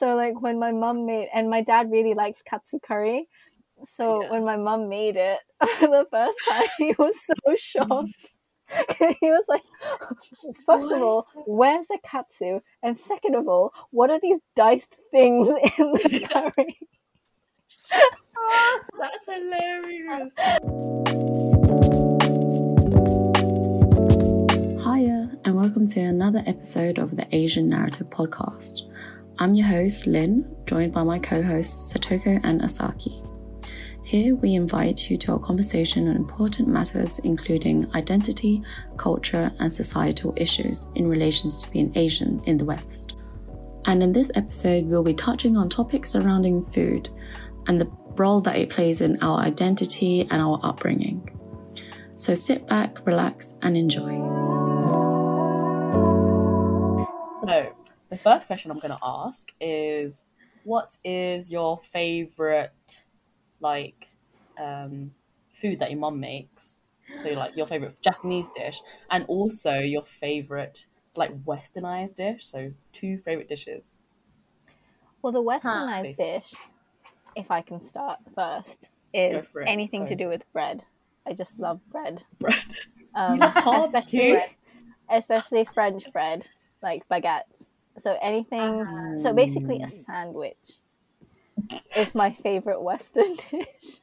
So like when my mom made, and my dad really likes katsu curry. So when my mom made it the first time, he was so shocked. He was like, first of all, where's the katsu? And second of all, what are these diced things in the curry? Oh, that's hilarious. Hiya, and welcome to another episode of the Asian Narrative Podcast. I'm your host, Lynn, joined by my co-hosts, Satoko and Asaki. Here we invite you to our conversation on important matters including identity, culture and societal issues in relation to being Asian in the West. And in this episode we'll be touching on topics surrounding food and the role that it plays in our identity and our upbringing. So sit back, relax and enjoy. So the first question I'm going to ask is, what is your favourite food that your mum makes? So like your favorite Japanese dish, and also your favorite like westernized dish. So two favorite dishes. Well, the westernized dish, if I can start first, is anything to do with bread. I just love bread. Especially French bread, like baguettes. So anything. So basically, a sandwich is my favorite Western dish.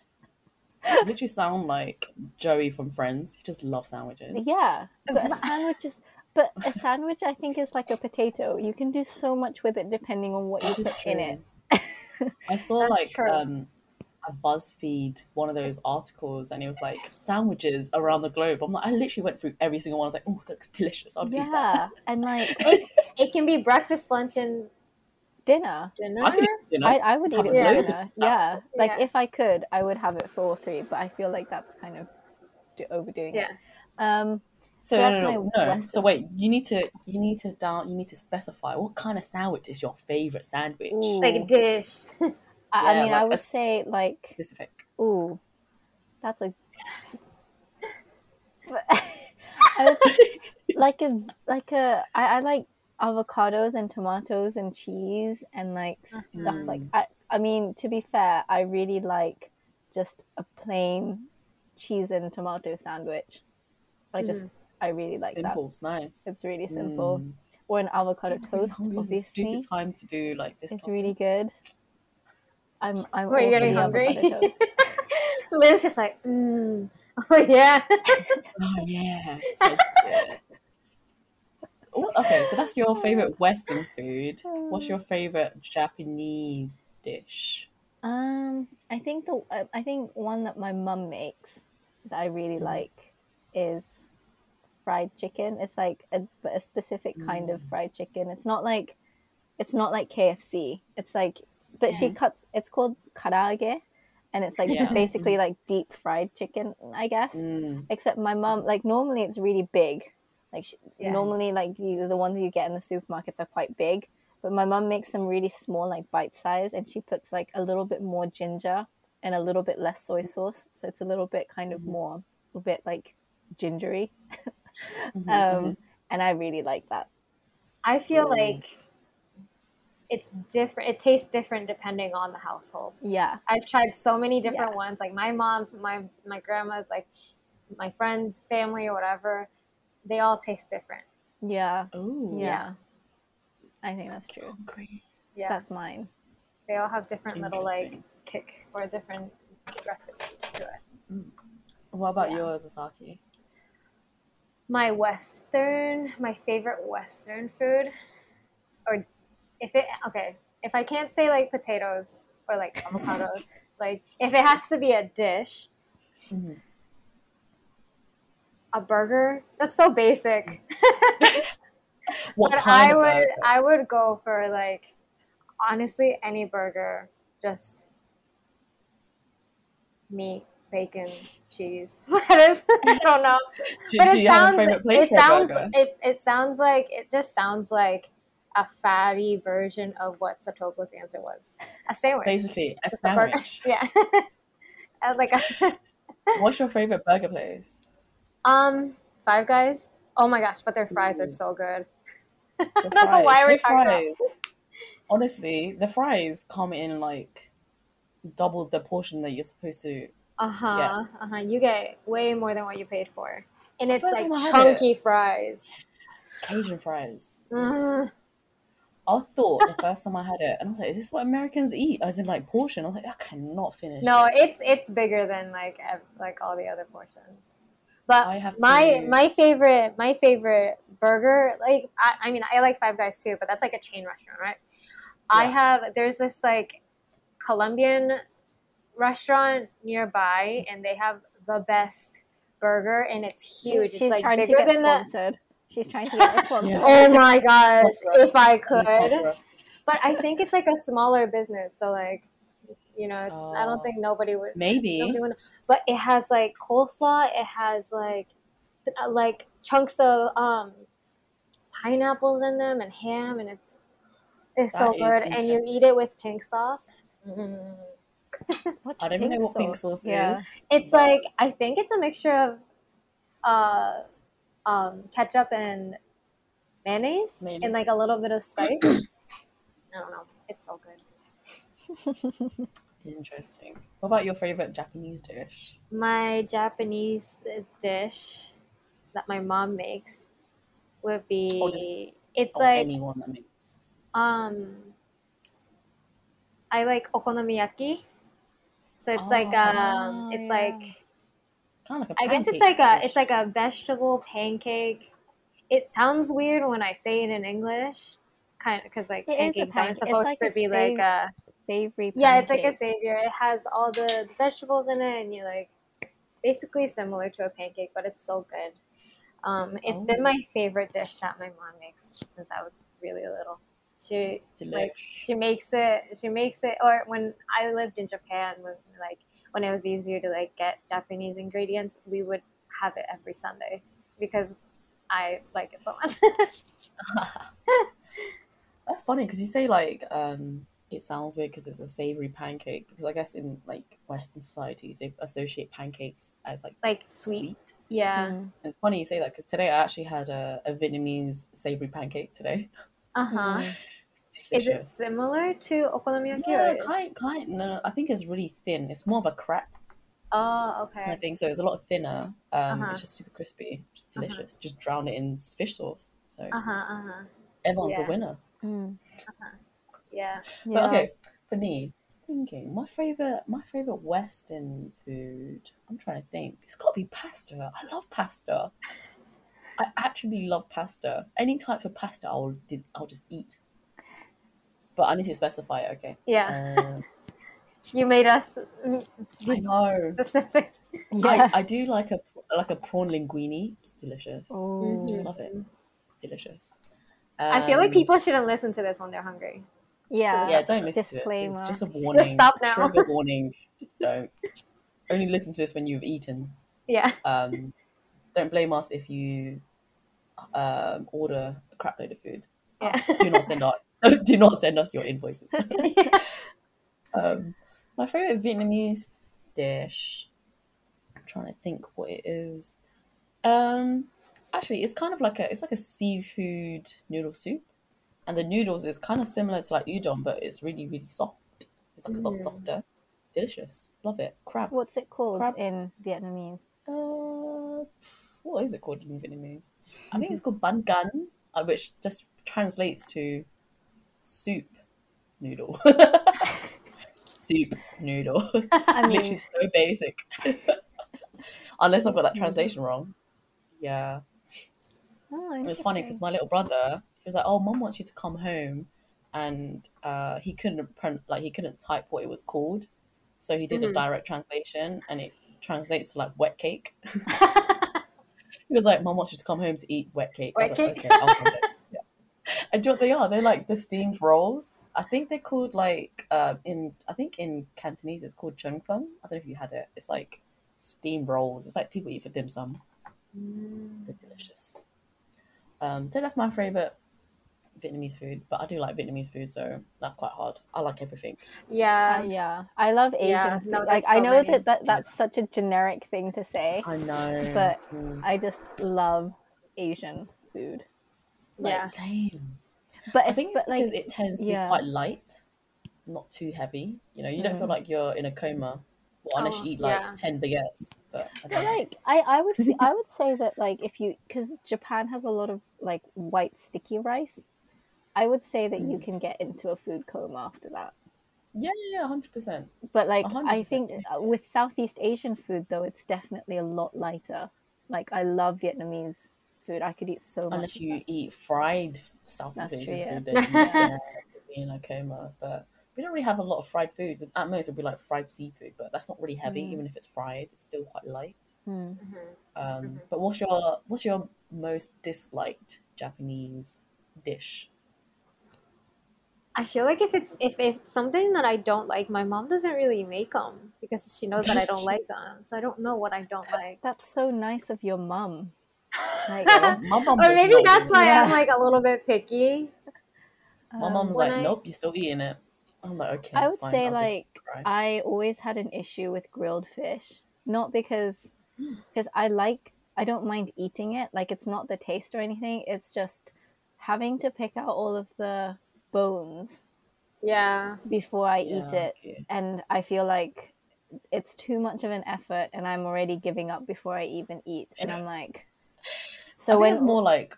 You literally sound like Joey from Friends. He just loves sandwiches. Yeah, but a sandwich I think is like a potato. You can do so much with it depending on what you put in it. I saw a BuzzFeed, one of those articles, and it was like sandwiches around the globe. I'm like, I literally went through every single one. I was like, oh, that looks delicious. I'll eat that. And like it can be breakfast, lunch, and dinner? I would eat it for dinner. Yeah. Like if I could, I would have it for all three, but I feel like that's kind of overdoing it. So wait, you need to specify what kind of sandwich is your favorite sandwich. Ooh. Like a dish. I would say like specific. Ooh. That's a I like avocados and tomatoes and cheese and like stuff like I mean, to be fair, I really like just a plain cheese and tomato sandwich. I really like simple, that. It's nice. It's really simple. Or an avocado toast, obviously. It's a stupid time to do like this. It's really good. I'm all really hungry. Lynn's just like, oh yeah. Oh yeah. So good. Okay, so that's your favorite Western food. What's your favorite Japanese dish? I think one that my mum makes that I really like is fried chicken. It's like a specific kind of fried chicken. It's not like KFC. It's like, but she cuts. It's called karaage, and it's like basically like deep fried chicken, I guess. Except my mum, like normally it's really big. Like normally, like the ones you get in the supermarkets are quite big, but my mum makes them really small, like bite size, and she puts like a little bit more ginger and a little bit less soy sauce, so it's a little bit kind of more, a bit like gingery. And I really like that. I feel like it's different. It tastes different depending on the household. Yeah, I've tried so many different ones. Like my mom's, my grandma's, like my friend's family or whatever. They all taste different. Yeah. Ooh. Yeah. I think that's true. So that's mine. They all have different little like kick or different recipes to it. What about yours, Asaki? My favorite Western food, if I can't say like potatoes or like avocados, like if it has to be a dish. A burger? That's so basic. I would go for like honestly any burger, just meat, bacon, cheese, lettuce. I don't know. It sounds like a fatty version of what Satoko's answer was. A sandwich. Basically a sandwich. What's your favorite burger place? Five Guys. Oh my gosh, but their fries are so good. I don't know why we're talking about Honestly, the fries come in like double the portion that you're supposed to. You get way more than what you paid for, and it's like chunky fries. Cajun fries. I thought the first time I had it, and I was like, "Is this what Americans eat?" As in, like portion. I was like, "I cannot finish." No, it's bigger than like all the other portions. But my favorite burger, like I mean, I like Five Guys too, but that's like a chain restaurant, right? Yeah. There's this like Colombian restaurant nearby, and they have the best burger, and it's huge. She's it's like bigger than sponsored. She's trying to get this one. Yeah. Oh my gosh, if I could. But I think it's like a smaller business. So like, you know, it's, I don't think nobody would. Maybe. Nobody would, but it has like coleslaw. It has like chunks of pineapples in them and ham. And it's so good. And you eat it with pink sauce. Mm-hmm. What's I don't even know what pink sauce is. It's like, I think it's a mixture of... ketchup and mayonnaise and like a little bit of spice. I don't know. It's so good. Interesting. What about your favorite Japanese dish? My Japanese dish that my mom makes would be anyone that makes. I like okonomiyaki. So it's kind of like I guess it's like a vegetable pancake. It sounds weird when I say it in English, kind of because like pancakes aren't supposed to be like a savory. Pancake. Yeah, it's like a savior. It has all the vegetables in it, and you like basically similar to a pancake, but it's so good. It's been my favorite dish that my mom makes since I was really little. She makes it. Or when I lived in Japan, when it was easier to like get Japanese ingredients, we would have it every Sunday because I like it so much. That's funny because you say like it sounds weird because it's a savory pancake, because I guess in like Western societies they associate pancakes as like sweet. Yeah. Mm. It's funny you say that because today I actually had a Vietnamese savory pancake today. Is it similar to okonomiyaki? Yeah, kind. No, I think it's really thin. It's more of a crepe. Oh, okay. I think so. It's a lot thinner. It's just super crispy, just delicious. Just drown it in fish sauce. So everyone's a winner. Mm. Yeah. But okay, for me, thinking my favorite Western food. I'm trying to think. It's got to be pasta. I love pasta. I actually love pasta. Any types of pasta, I'll just eat. But I need to specify it, okay? Yeah. You made us. I know. Specific. Yeah. I do like a prawn linguine. It's delicious. Ooh. Just love it. It's delicious. I feel like people shouldn't listen to this when they're hungry. Yeah. Yeah. Don't listen to it. It's just a warning. Just stop now. Trigger warning. Just don't. Only listen to this when you've eaten. Yeah. Don't blame us if you order a crap load of food. Yeah. Do not send us your invoices. Yeah. My favorite Vietnamese dish. I'm trying to think what it is. Actually, it's kind of like a seafood noodle soup, and the noodles is kind of similar to like udon, but it's really really soft. It's like a lot softer. Delicious. Love it. Crab. What's it called in Vietnamese? What is it called in Vietnamese? I think it's called banh gan, which just translates to soup noodle. Soup noodle. I mean, literally so basic. Unless I've got that translation wrong. Yeah. Oh, it's funny because my little brother, he was like, "Oh, mom wants you to come home," and he couldn't type what it was called, so he did a direct translation, and it translates to like wet cake. He was like, "Mom wants you to come home to eat wet cake." I was like, "Okay, I'll come home." And do you know what they are? They're like the steamed rolls. I think they're called in Cantonese it's called chung fun. I don't know if you had it. It's like steamed rolls. It's like people eat for dim sum. They're delicious. So that's my favorite Vietnamese food. But I do like Vietnamese food, so that's quite hard. I like everything. Yeah, yeah. I love Asian food. No, like so I know that's such a generic thing to say. I know, but I just love Asian food. Like, yeah, same. But I think it's because it tends to be quite light, not too heavy. You know, you don't feel like you're in a coma, well, unless you eat like 10 baguettes. But I would say that like if you, because Japan has a lot of like white sticky rice, I would say that you can get into a food coma after that. Yeah, 100%. But like 100%. I think with Southeast Asian food though, it's definitely a lot lighter. Like I love Vietnamese food. I could eat so much. Unless you eat fried Southeast Asian food, then be in a coma. But we don't really have a lot of fried foods. At most, it would be like fried seafood, but that's not really heavy. Even if it's fried, it's still quite light. But what's your most disliked Japanese dish? I feel like if it's something that I don't like, my mom doesn't really make them because she knows that I don't like them. So I don't know what I don't like. That's so nice of your mom. Like, or maybe that's why I'm like a little bit picky. My mom's like, nope, you're still eating it. I'm like, okay, I would fine. Say I'll like I always had an issue with grilled fish, not because I don't mind eating it. Like it's not the taste or anything. It's just having to pick out all of the bones before I eat it and I feel like it's too much of an effort and I'm already giving up before I even eat and I'm like so when it's more like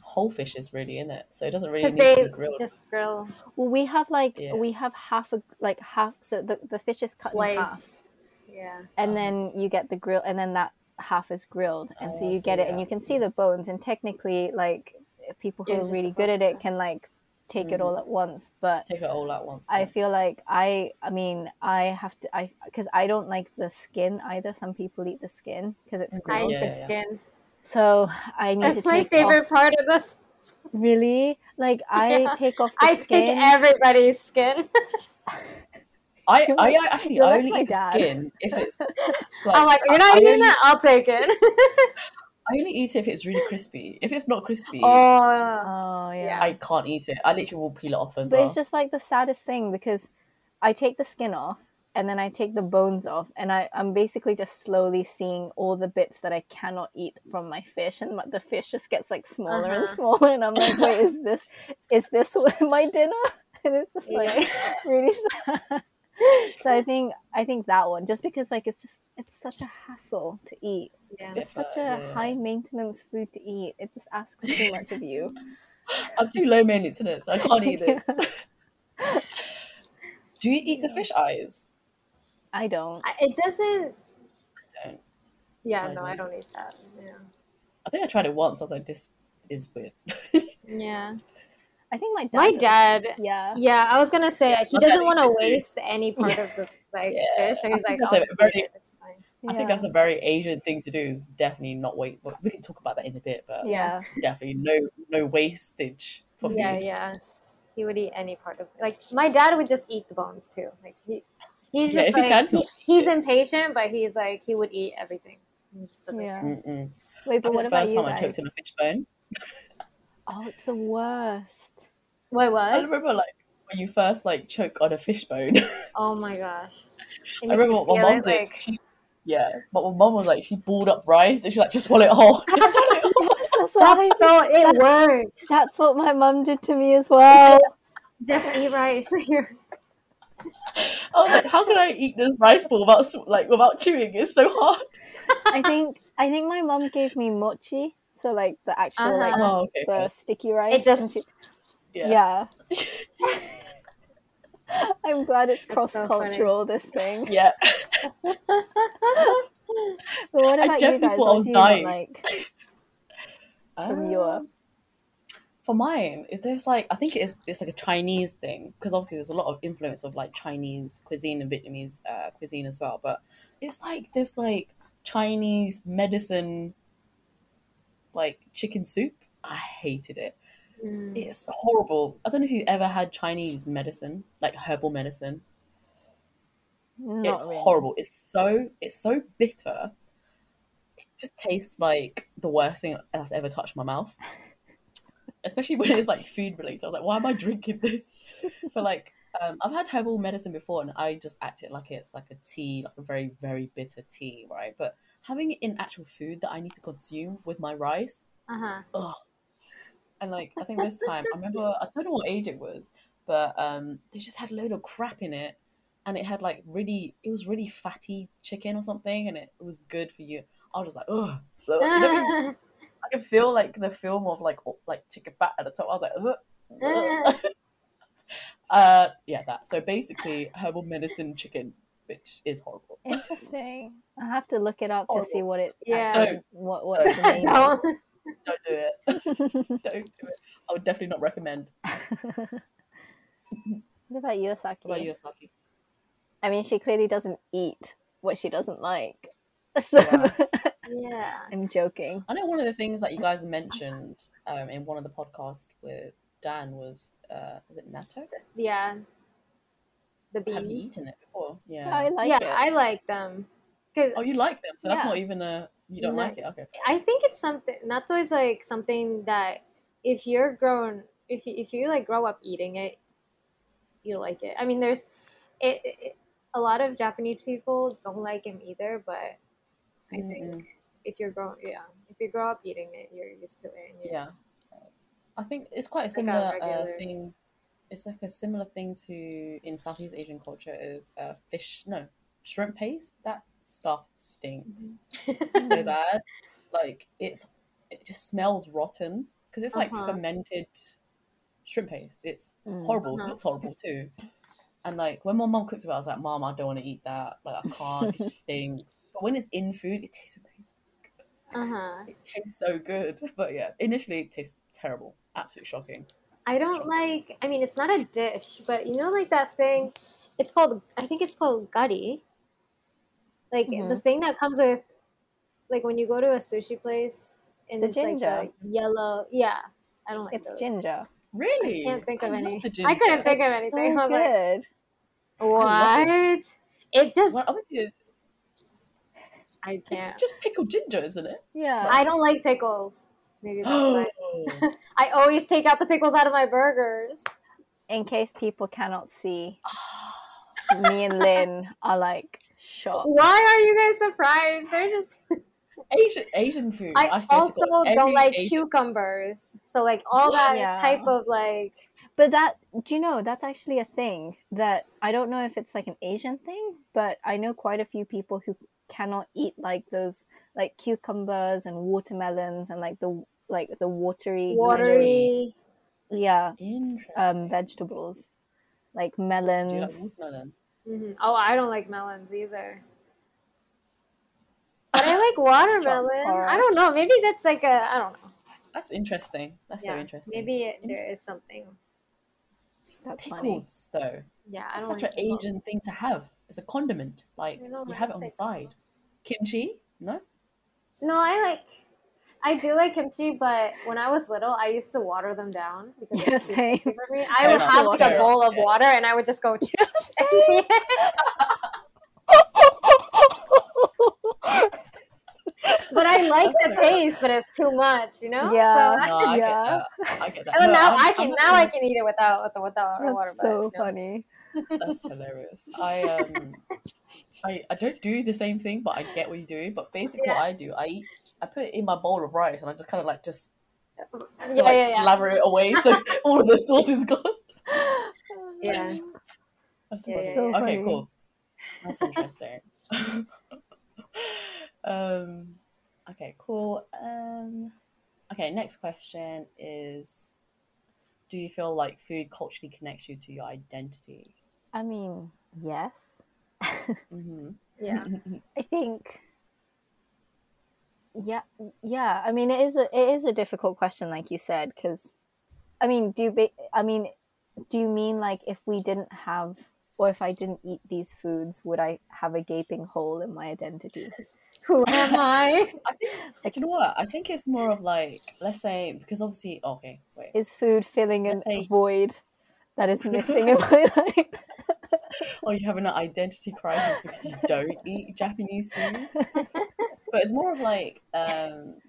whole fish is really in it, so it doesn't really need to be grilled. Just grill. Well, we have like half, so the fish is cut in half and then you get the grill and then that half is grilled and so you get it and you can see the bones and technically like people who are really good at it can like take it all at once. I feel like I mean I have to because I don't like the skin either. Some people eat the skin because it's grilled. I eat the skin, so I need that's to take that's my favorite off. Part of this really like I take off the skin. I take everybody's skin. I actually only eat skin if it's like, I'm like you're not eating that, I'll take it. I only eat it if it's really crispy. If it's not crispy, I can't eat it. I literally will peel it off but it's just like the saddest thing because I take the skin off and then I take the bones off and I'm basically just slowly seeing all the bits that I cannot eat from my fish and the fish just gets like smaller and smaller and I'm like, wait, is this my dinner? And it's just like really sad. So I think that one, just because like it's such a hassle to eat. It's just such a high maintenance food to eat. It just asks too much of you. I'm too low maintenance. I can't eat this. Do you eat the fish eyes? I don't. I don't. Yeah, I don't eat that. Yeah. I think I tried it once. I was like, this is weird. Yeah. I think my dad. Yeah. Yeah, I was gonna say he doesn't want to waste any part of the like fish. So he's like, it's fine. I think that's a very Asian thing to do. Is definitely not wait. We can talk about that in a bit, but definitely no wastage for food. Yeah. He would eat any part of it. Like my dad would just eat the bones too. Like he's just he's impatient, but he's like he would eat everything. He just doesn't. Yeah. Wait, but what about you guys? The first time I choked on a fish bone. Oh, it's the worst. Wait, what? I remember like when you first like choke on a fishbone. Oh my gosh. I remember what my mom did. Like... But my mom was like, she balled up rice and she like, just swallow it whole. That's so it works. That's what my mom did to me as well. Just eat rice. I was like, how can I eat this rice ball without chewing? It's so hard. I think my mom gave me mochi. So like the actual sticky rice. It just I'm glad it's cross-cultural, so this thing. Yeah. But what about you guys? What do you like from your? For mine, there's like I think it's like a Chinese thing because obviously there's a lot of influence of like Chinese cuisine and Vietnamese cuisine as well. But it's like this like Chinese medicine. Like chicken soup, I hated it. It's horrible. I don't know if you ever had Chinese medicine, like herbal medicine. It's horrible. It's so bitter. It just tastes like the worst thing that's ever touched my mouth. Especially when it's like food related. I was like, why am I drinking this? But like, I've had herbal medicine before, and I just act it like it's like a tea, like a very very bitter tea, right? But having it in actual food that I need to consume with my rice, And like, I think this time, I remember, I don't know what age it was, but they just had a load of crap in it. And it had like really, it was really fatty chicken or something. And it was good for you. I was just like, ugh. I could feel like the film of like chicken fat at the top. I was like, ugh. Yeah, that. So basically herbal medicine chicken, which is horrible. Interesting. I have to look it up horrible. To see what it actually, what it's named. Don't do it. Don't do it. I would definitely not recommend. What about you, Asaki? I mean, she clearly doesn't eat what she doesn't like. So, yeah. I'm joking. I know one of the things that you guys mentioned in one of the podcasts with Dan was it natto? Yeah. The beans. Have you eaten it before? Yeah. So I like it. Yeah, I like them. Oh, you like them? So that's not even a... You don't like it? Okay. I think it's something... Natto is like something that if you're grown... If you like grow up eating it, you like it. I mean, there's... a lot of Japanese people don't like him either, but I think if you grow up eating it, you're used to it. And I think it's quite a similar thing. It's like a similar thing to in Southeast Asian culture is shrimp paste. That stuff stinks so bad. Like it just smells rotten because it's like fermented shrimp paste. It's horrible. It looks horrible too. And like when my mom cooks it, I was like, Mom, I don't want to eat that. Like I can't. It just stinks. But when it's in food, it tastes amazing. It tastes so good. But yeah, initially it tastes terrible. Absolutely shocking. I mean, it's not a dish, but you know, like that thing. I think it's called gari. Like the thing that comes with, like when you go to a sushi place and it's ginger. Like a yellow. Yeah, I don't like it's those. Ginger. Really? I can't think of any. I couldn't think of anything. So good. Like, what? It just. Well, I can't. It's just pickled ginger, isn't it? Yeah. I don't like pickles. Maybe that's why. I always take out the pickles out of my burgers. In case people cannot see, me and Lynn are like shocked. Why are you guys surprised? They're just. Asian food. I also don't like Asian cucumbers. So like all that is type of like. But that, do you know, that's actually a thing that I don't know if it's like an Asian thing, but I know quite a few people who cannot eat like those like cucumbers and watermelons and like the watery. Yeah. Vegetables like melons. Do you like watermelon? Oh, I don't like melons either. But I like watermelon. I don't know. Maybe that's like I don't know. That's interesting. That's so interesting. Maybe there is something. That's pickles, funny. Though. Yeah, it's such an Asian thing to have. It's a condiment. Like you have it on the side. Kimchi? No. No, I do like kimchi, but when I was little, I used to water them down because it was too sweet for me. I would have like a bowl of water, and I would just go. But I like the taste, but it's too much, you know. Yeah, so I get that. And I can eat it without water. That's so funny. That's hilarious. I don't do the same thing, but I get what you do. But basically, what I do, I put it in my bowl of rice, and I just kind of like just slather it away, so all of the sauce is gone. Yeah. That's so funny. Okay, cool. That's interesting. Okay, cool. Okay, next question is, do you feel like food culturally connects you to your identity? I mean, yes. Yeah. I think yeah, I mean, it is a difficult question, like you said, because I mean, do you mean like if we didn't have, or if I didn't eat these foods, would I have a gaping hole in my identity? Who am I? Do you know what? I think it's more of like, let's say, because obviously, okay, wait. Is food filling a void that is missing in my life? Or you have an identity crisis because you don't eat Japanese food? But it's more of like,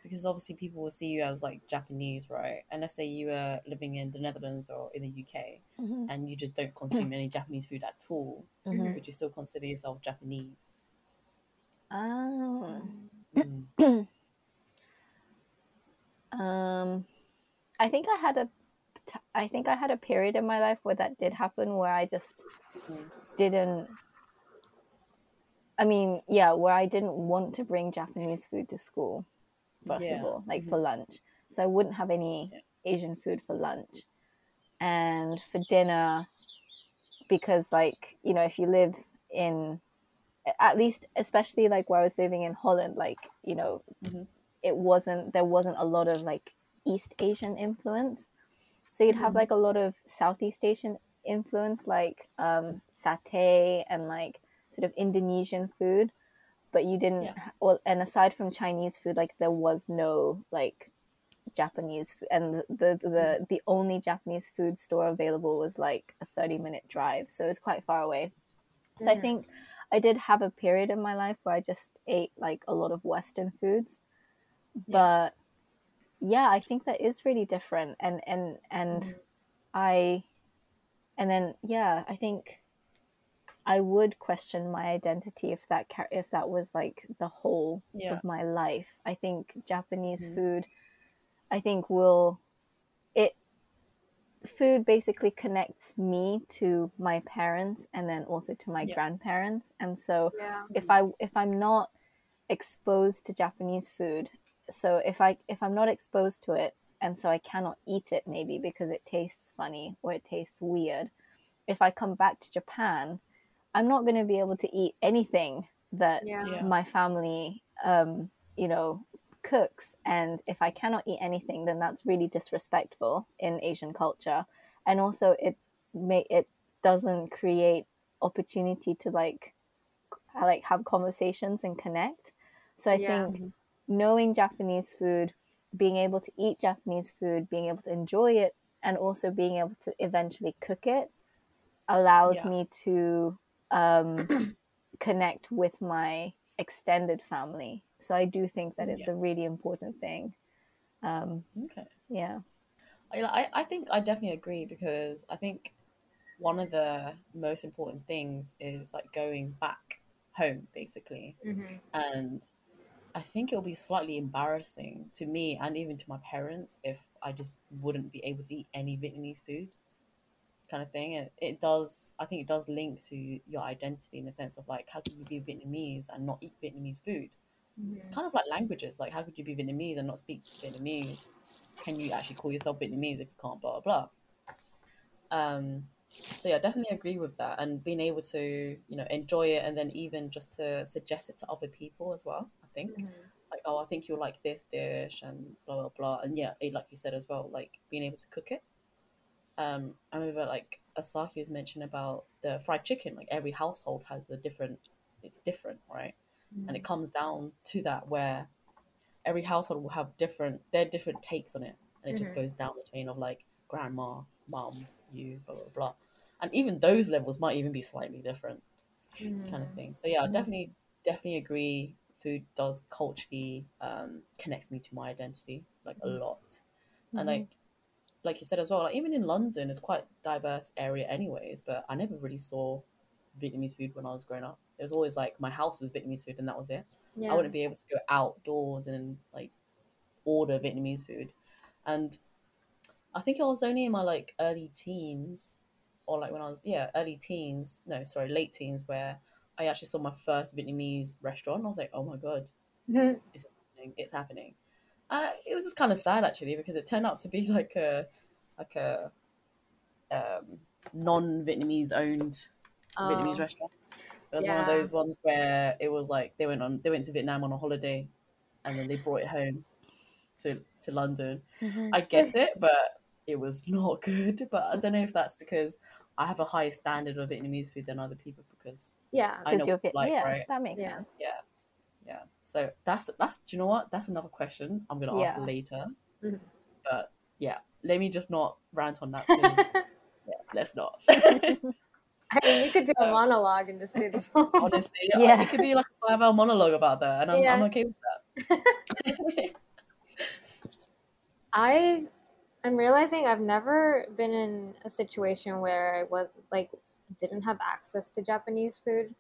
because obviously people will see you as like Japanese, right? And let's say you were living in the Netherlands or in the UK and you just don't consume any Japanese food at all, but you still consider yourself Japanese. Oh. I think I had a period in my life where that did happen, where I just where I didn't want to bring Japanese food to school, first of all, like for lunch. So I wouldn't have any Asian food for lunch. And for dinner, because like, you know, if you live in, at least, especially like where I was living in Holland, like, you know, there wasn't a lot of like East Asian influence. So you'd have like a lot of Southeast Asian influence, like satay and like sort of Indonesian food, but you didn't, and aside from Chinese food, like there was no like Japanese food, and the only Japanese food store available was like a 30-minute drive, so it's quite far away. So I think I did have a period in my life where I just ate like a lot of Western foods, but I think that is really different, and I think I would question my identity if that was like the whole of my life. I think Japanese food, I think food basically connects me to my parents and then also to my grandparents. And so if I'm not exposed to Japanese food, so if I'm not exposed to it, and so I cannot eat it maybe because it tastes funny or it tastes weird, if I come back to Japan, I'm not going to be able to eat anything that my family, cooks. And if I cannot eat anything, then that's really disrespectful in Asian culture. And also it doesn't create opportunity to like have conversations and connect. So I think knowing Japanese food, being able to eat Japanese food, being able to enjoy it, and also being able to eventually cook it allows me to connect with my extended family. So I do think that it's a really important thing. I think I definitely agree, because I think one of the most important things is like going back home basically, and I think it'll be slightly embarrassing to me and even to my parents if I just wouldn't be able to eat any Vietnamese food, kind of thing. I think it does link to your identity in the sense of like, how could you be Vietnamese and not eat Vietnamese food? It's kind of like languages, like how could you be Vietnamese and not speak Vietnamese? Can you actually call yourself Vietnamese if you can't, blah blah blah. I definitely agree with that, and being able to, you know, enjoy it, and then even just to suggest it to other people as well. I think like, oh, I think you'll like this dish and blah blah blah, and like you said as well, like being able to cook it. I remember like Asaki was mentioning about the fried chicken, like every household has it's different, right? And it comes down to that, where every household will have different takes on it, and it just goes down the chain of like grandma, mom, you, blah blah blah, and even those levels might even be slightly different, kind of thing. So I definitely agree, food does culturally connects me to my identity like a lot. And like you said as well, like even in London, it's quite diverse area anyways, but I never really saw Vietnamese food when I was growing up. It was always like my house was Vietnamese food and that was it. I wouldn't be able to go outdoors and like order Vietnamese food. And I think I was only in my like late teens, where I actually saw my first Vietnamese restaurant. I was like, oh my God, this is happening. It's happening. It was just kind of sad actually, because it turned out to be like a non-Vietnamese owned Vietnamese restaurant. It was one of those ones where it was like they went to Vietnam on a holiday, and then they brought it home to London. I get it, but it was not good. But I don't know if that's because I have a higher standard of Vietnamese food than other people, because I know what it's like, right? That makes sense. Yeah, so that's do you know what? That's another question I'm gonna ask later. But let me just not rant on that, please. Let's not. I mean, you could do a monologue and just do this. Honestly, it could be like a 5-hour monologue about that, and I'm okay with that. I'm realizing I've never been in a situation where I was like didn't have access to Japanese food.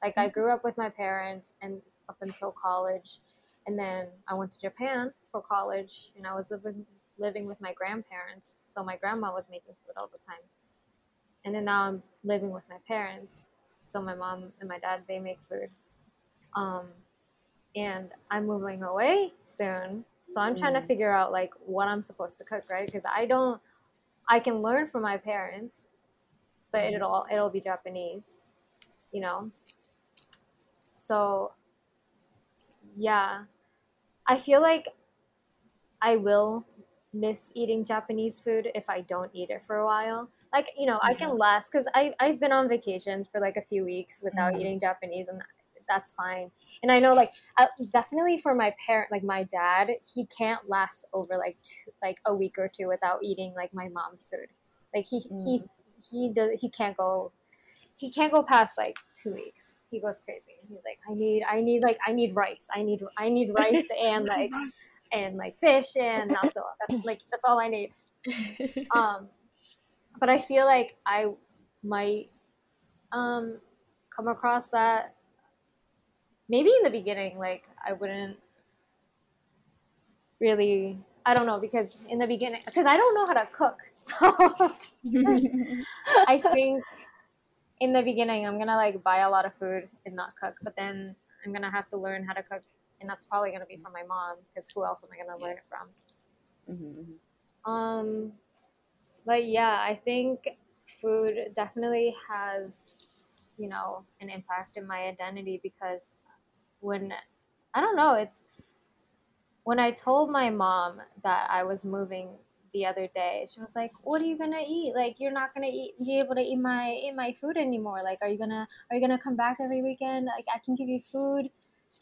Like I grew up with my parents and up until college, and then I went to Japan for college, and I was living living with my grandparents, so my grandma was making food all the time. And then now I'm living with my parents, so my mom and my dad, they make food. And I'm moving away soon, so I'm trying to figure out, like, what I'm supposed to cook, right? Because I can learn from my parents, but it'll be Japanese, you know? So, yeah. I feel like I will miss eating Japanese food if I don't eat it for a while. Like, you know, I can last, because I've been on vacations for, like, a few weeks without eating Japanese, and that's fine. And I know, like, definitely for my parent, like, my dad, he can't last over, like, a week or two without eating, like, my mom's food. Like, he can't go past, like, 2 weeks. He goes crazy. He's like, I need rice. I need rice and like fish and natto. That's all I need. But I feel like I might come across that maybe in the beginning, like, I wouldn't really, I don't know, because in the beginning, because I don't know how to cook. So I think in the beginning, I'm going to, like, buy a lot of food and not cook, but then I'm going to have to learn how to cook. And that's probably going to be from my mom, because who else am I going to learn it from? But yeah, I think food definitely has, you know, an impact in my identity, because when I told my mom that I was moving the other day, she was like, "What are you gonna eat? Like, you're not gonna be able to eat my food anymore. Like, are you gonna come back every weekend? Like, I can give you food."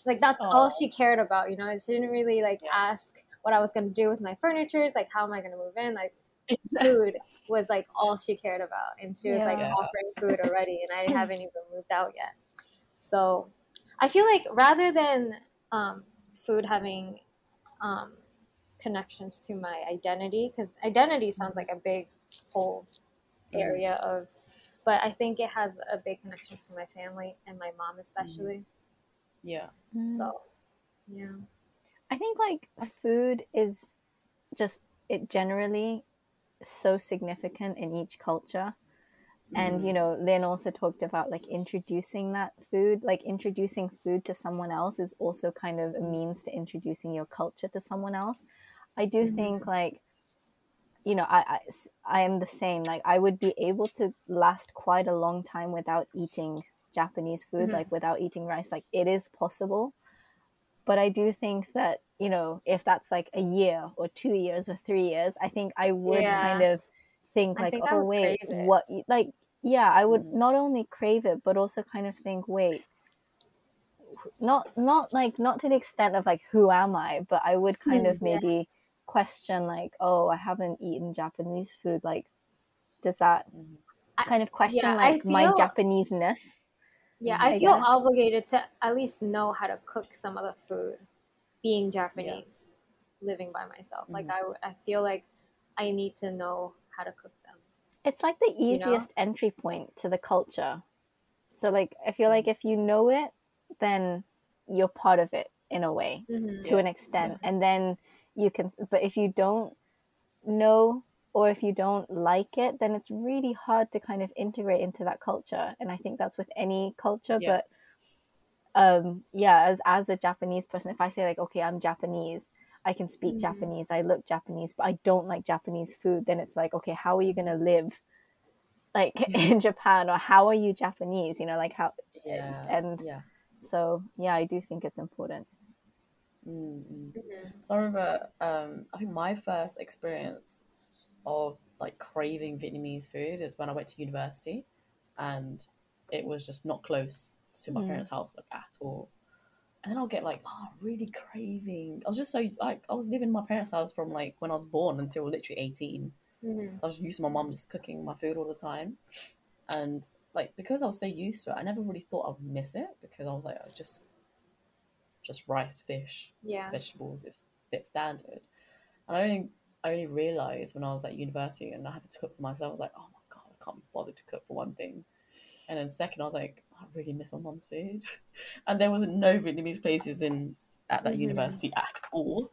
Like, that's all she cared about, you know. She didn't really ask what I was gonna do with my furniture. It's like, how am I gonna move in? Like, food was like all she cared about, and she was offering food already, and I haven't even moved out yet. So I feel like rather than food having connections to my identity, because identity sounds like a big whole area of, but I think it has a big connection to my family and my mom especially. So yeah, I think, like, food is just, it generally so significant in each culture. And, you know, Lynn also talked about, like, introducing food to someone else is also kind of a means to introducing your culture to someone else. I do think, like, you know, I am the same. Like, I would be able to last quite a long time without eating Japanese food, like, without eating rice. Like, it is possible. But I do think that, you know, if that's like a year or 2 years or 3 years, I think I would kind of think like, oh, wait, what? Like, yeah, I would not only crave it, but also kind of think, wait, not like, not to the extent of like, who am I? But I would kind of maybe question, like, oh, I haven't eaten Japanese food. Like, does that kind of question like my Japanese-ness? Yeah, I feel obligated to at least know how to cook some of the food, being Japanese, living by myself. Like, I feel like I need to know how to cook them. It's like the easiest entry point to the culture. So, like, I feel like if you know it, then you're part of it in a way, to an extent. And then you can, but if you don't know or if you don't like it, then it's really hard to kind of integrate into that culture. And I think that's with any culture, but as a Japanese person, if I say like, okay, I'm Japanese, I can speak Japanese, I look Japanese, but I don't like Japanese food, then it's like, okay, how are you going to live like in Japan, or how are you Japanese, you know, like how, so yeah, I do think it's important. So I remember, I think my first experience of like craving Vietnamese food is when I went to university, and it was just not close to my parents' house, like, at all. And then I'll get like, really craving. I was just so, like, I was living in my parents' house from like when I was born until literally 18. So I was used to my mum just cooking my food all the time, and like, because I was so used to it, I never really thought I'd miss it, because I was like, oh, just rice, fish, vegetables, it's a bit standard. And I only realised when I was at university and I had to cook for myself, I was like, oh my God, I can't be bothered to cook, for one thing. And then second, I was like, I really miss my mom's food. And there wasn't no Vietnamese places in at that university at all.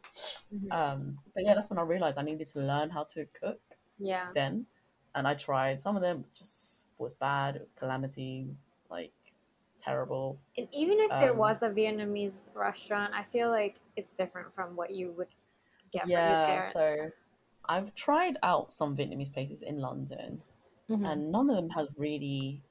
But yeah, that's when I realized I needed to learn how to cook. Yeah. Then, and I tried some of them. Just was bad. It was calamity, like terrible. And even if there was a Vietnamese restaurant, I feel like it's different from what you would get from your parents. So I've tried out some Vietnamese places in London, and none of them has really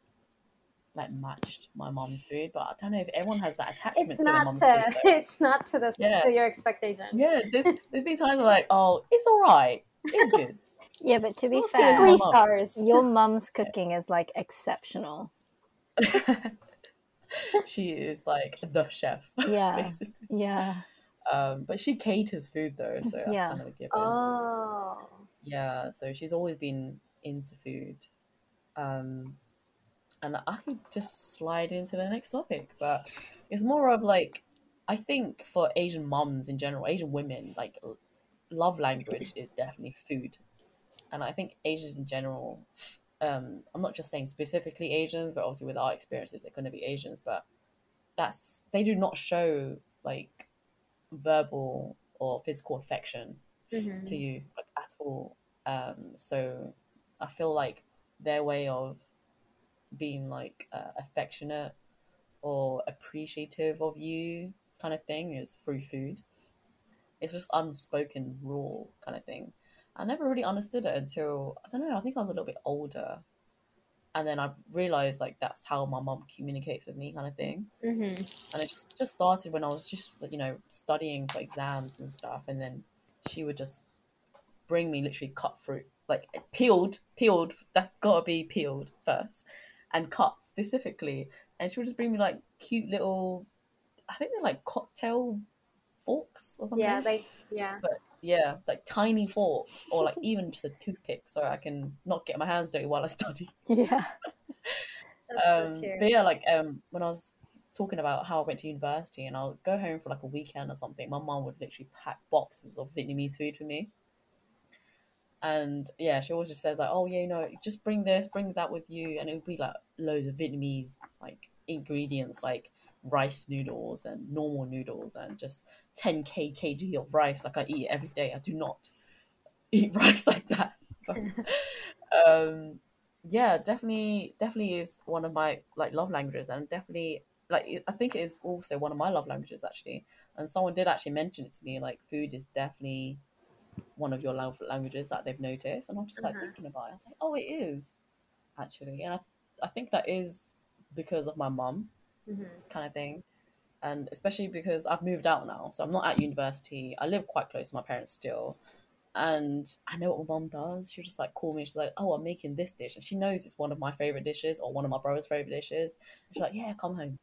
like matched my mom's food, but I don't know if everyone has that attachment to their mom's food. It's not to the to your expectation. Yeah, there's been times where like, oh, it's all right, it's good. Yeah, but to be fair, 3 stars. Your mom's cooking is like exceptional. She is like the chef. Yeah, basically. Yeah. But she caters food though, so I kind of give in. Oh. Yeah, so she's always been into food. And I could just slide into the next topic, but it's more of like, I think for Asian moms in general, Asian women, like love language is definitely food. And I think Asians in general, I'm not just saying specifically Asians, but obviously with our experiences, they're going to be Asians, but they do not show like verbal or physical affection to you like, at all. So I feel like their way of being like affectionate or appreciative of you kind of thing is through food. It's just unspoken rule kind of thing. I never really understood it until, I don't know, I think I was a little bit older, and then I realized like that's how my mom communicates with me kind of thing. And it just started when I was just, you know, studying for exams and stuff, and then she would just bring me literally cut fruit, like peeled, that's gotta be peeled first, and cut specifically, and she would just bring me like cute little, I think they're like cocktail forks or something. But yeah, like tiny forks, or like even just a toothpick, so I can not get my hands dirty while I study. Yeah. But yeah, like when I was talking about how I went to university and I'll go home for like a weekend or something, my mom would literally pack boxes of Vietnamese food for me. And yeah, she always just says like, oh yeah, you know, just bring this, bring that with you, and it would be like loads of Vietnamese like ingredients, like rice noodles and normal noodles, and just 10kg of rice. Like I eat it every day. I do not eat rice like that. But, yeah, definitely is one of my like love languages, and definitely like I think it is also one of my love languages actually. And someone did actually mention it to me, like food is definitely one of your love languages that they've noticed, and I'm just like thinking about it. I was like, oh, it is actually, and I think that is because of my mum kind of thing, and especially because I've moved out now, so I'm not at university. I live quite close to my parents still, and I know what my mum does. She'll just like call me. She's like, oh, I'm making this dish, and she knows it's one of my favorite dishes or one of my brother's favorite dishes. And she's like, yeah, come home.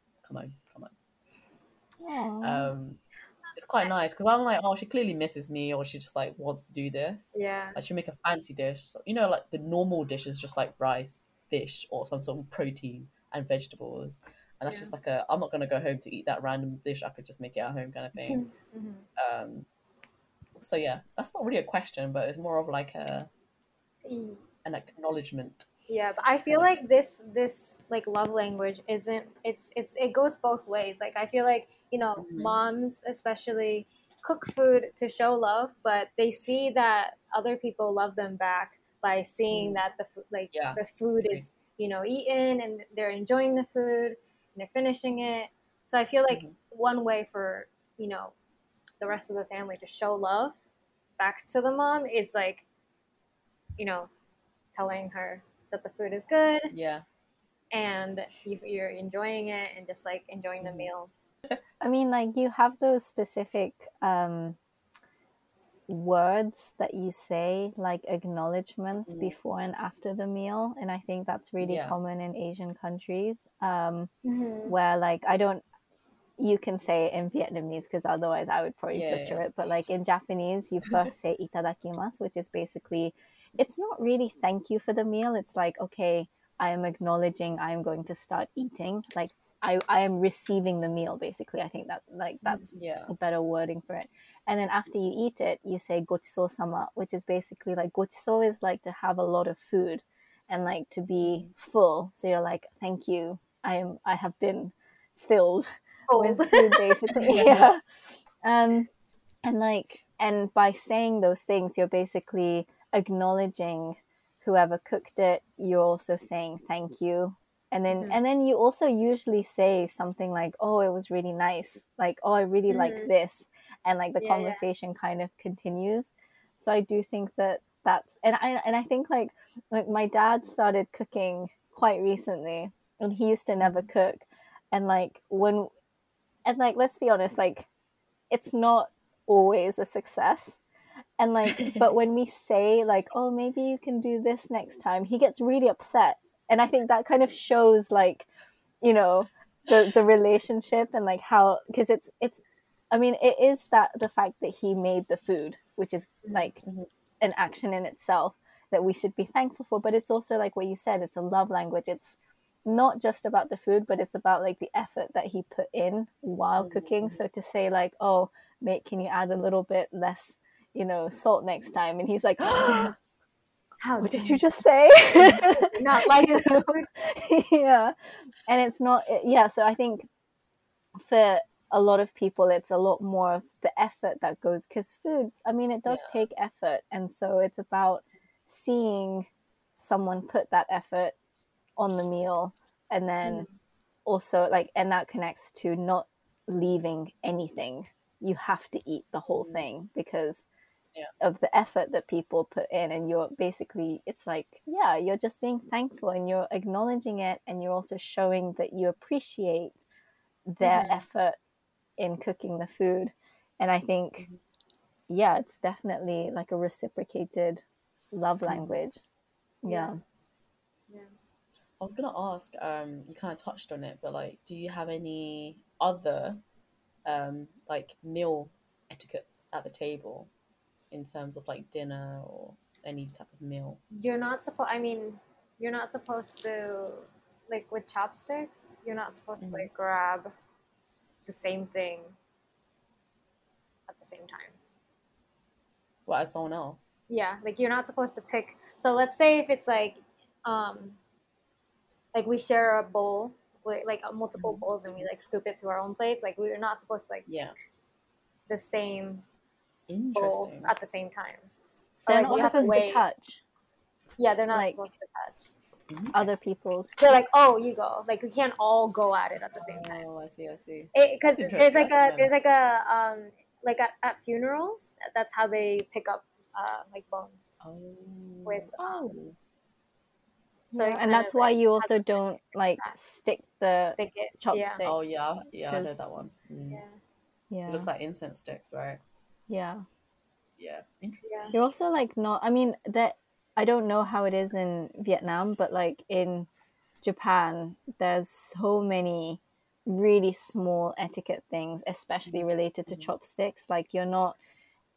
Yeah. It's quite nice, because I'm like, oh, she clearly misses me, or she just like wants to do this. Yeah. Like she'll make a fancy dish. You know, like the normal dish is just like rice, fish, or some sort of protein and vegetables. And that's just like I'm not going to go home to eat that random dish. I could just make it at home kind of thing. So yeah, that's not really a question, but it's more of like an acknowledgement. Yeah, but I feel like this like love language isn't, it goes both ways. Like I feel like, you know, moms especially cook food to show love, but they see that other people love them back by seeing that the food is, you know, eaten, and they're enjoying the food and they're finishing it. So I feel like one way for, you know, the rest of the family to show love back to the mom is like, you know, telling her that the food is good, yeah, and you're enjoying it, and just like enjoying the meal. I mean, like you have those specific words that you say, like acknowledgements before and after the meal, and I think that's really common in Asian countries, where like you can say it in Vietnamese, because otherwise I would probably butcher it. But like in Japanese, you first say itadakimasu, which is basically, it's not really thank you for the meal. It's like, okay, I am acknowledging I am going to start eating. Like I am receiving the meal, basically. I think that like that's a better wording for it. And then after you eat it, you say gochisosama, which is basically like gochiso is like to have a lot of food and like to be full. So you're like, thank you. I have been filled with food, basically. And by saying those things, you're basically acknowledging whoever cooked it. You're also saying thank you. And then, and then you also usually say something like, oh, it was really nice. Like, oh, I really like this. And like the conversation kind of continues. So I do think that that's, and I think like my dad started cooking quite recently, and he used to never cook. And like when, and like, let's be honest, like it's not always a success. And like, but when we say like, oh, maybe you can do this next time, he gets really upset. And I think that kind of shows like, you know, the relationship and like how, because it's, I mean, it is that the fact that he made the food, which is like an action in itself that we should be thankful for. But it's also like what you said, it's a love language. It's not just about the food, but it's about like the effort that he put in while cooking. So to say like, oh, mate, can you add a little bit less, you know, salt next time? And he's like, oh, how did you just say? Not like the food. Yeah. And it's not, yeah. So I think for a lot of people, it's a lot more of the effort that goes, because food, I mean, it does take effort. And so it's about seeing someone put that effort on the meal, and then also like, and that connects to not leaving anything. You have to eat the whole thing because of the effort that people put in, and you're basically, it's like, yeah, you're just being thankful and you're acknowledging it, and you're also showing that you appreciate their effort in cooking the food. And I think yeah, it's definitely like a reciprocated love language. I was gonna ask, you kind of touched on it, but like, do you have any other like meal etiquettes at the table in terms of like dinner or any type of meal? You're not supposed to, like with chopsticks, you're not supposed to like grab the same thing at the same time. What, as someone else? Yeah, like you're not supposed to pick. So let's say if it's like we share a bowl, like multiple bowls, and we like scoop it to our own plates. Like we're not supposed to like pick the same bowl at the same time. They're not supposed to touch. Yeah, they're not supposed to touch other people's. They're like, oh, you go. Like we can't all go at it at the same time. Oh, I see. Because there's like a like at funerals, that's how they pick up like bones. Oh. So and that's why you also don't like stick it. Chopsticks. Yeah. Oh yeah, I know that one. Mm. Yeah, it looks like incense sticks, right? Yeah, interesting. Yeah. You're also like not. I mean, that I don't know how it is in Vietnam, but like in Japan, there's so many really small etiquette things, especially related to chopsticks. Like you're not.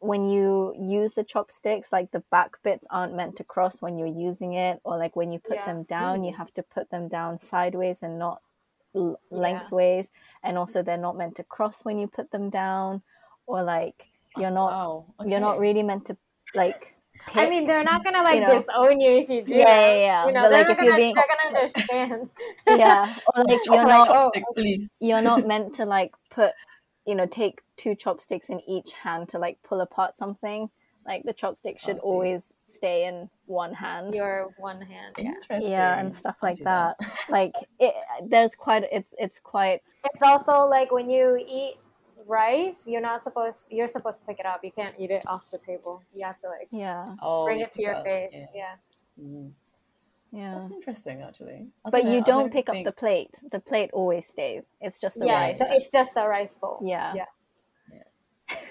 When you use the chopsticks, like the back bits aren't meant to cross when you're using it, or like when you put them down, you have to put them down sideways and not lengthways. And also they're not meant to cross when you put them down, or like you're not really meant to like pick, I mean, they're not gonna like disown you if you do. Yeah. You know, but like if you're being, they're gonna understand. Yeah, or like you're not meant to like put, take two chopsticks in each hand to like pull apart something. Like the chopstick should always stay in one hand. Your one hand, yeah, and stuff like that. Like It's also like when you eat rice, you're supposed to pick it up. You can't eat it off the table. You have to like bring it to your face. Yeah, that's interesting, actually. But you don't pick up the plate. The plate always stays. It's just the rice. Yeah, it's just the rice bowl. Yeah.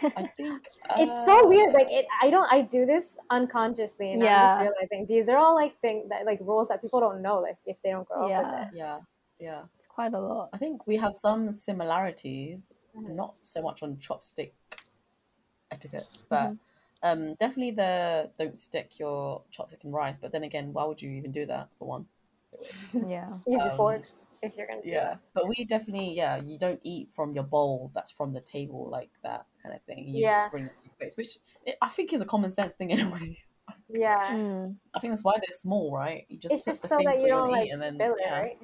I think it's so weird. Like I do this unconsciously, and I'm just realizing these are all like things that like rules that people don't know. Like if they don't grow up with it. Yeah. It's quite a lot. I think we have some similarities, not so much on chopstick etiquettes, but. Definitely the don't stick your chopstick in rice, but then again, why would you even do that for one? Use your forks if you're gonna. But we definitely you don't eat from your bowl that's from the table, like that kind of thing. You bring it to your face, which I think is a common sense thing anyway. I think that's why they're small, right? You just it's just so that you don't like spill it, right?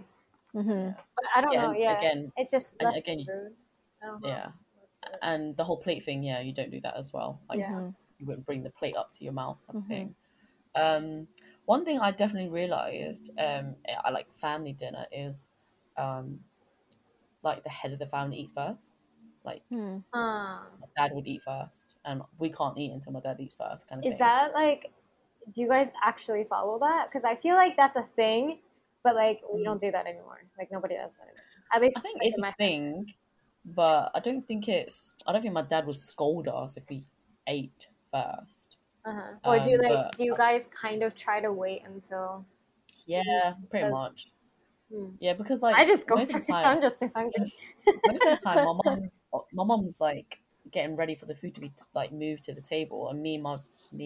But I don't know. Again, it's just less food. I don't know. And the whole plate thing, yeah, you don't do that as well. Like, yeah. You wouldn't bring the plate up to your mouth type of thing. One thing I definitely realised, I like family dinner, is like the head of the family eats first. Like, my dad would eat first, and we can't eat until my dad eats first. Kind of thing. Is that like, do you guys actually follow that? Because I feel like that's a thing, but like we don't do that anymore. Like nobody does that anymore. At least I think like, it's a thing, but I don't think it's. I don't think my dad would scold us if we ate first. Or do you like? But, do you guys kind of try to wait until? Yeah, pretty much. Yeah, because like I just go. Most of the time, I'm just too hungry. Most of the time, my mom's like getting ready for the food to be like moved to the table, and me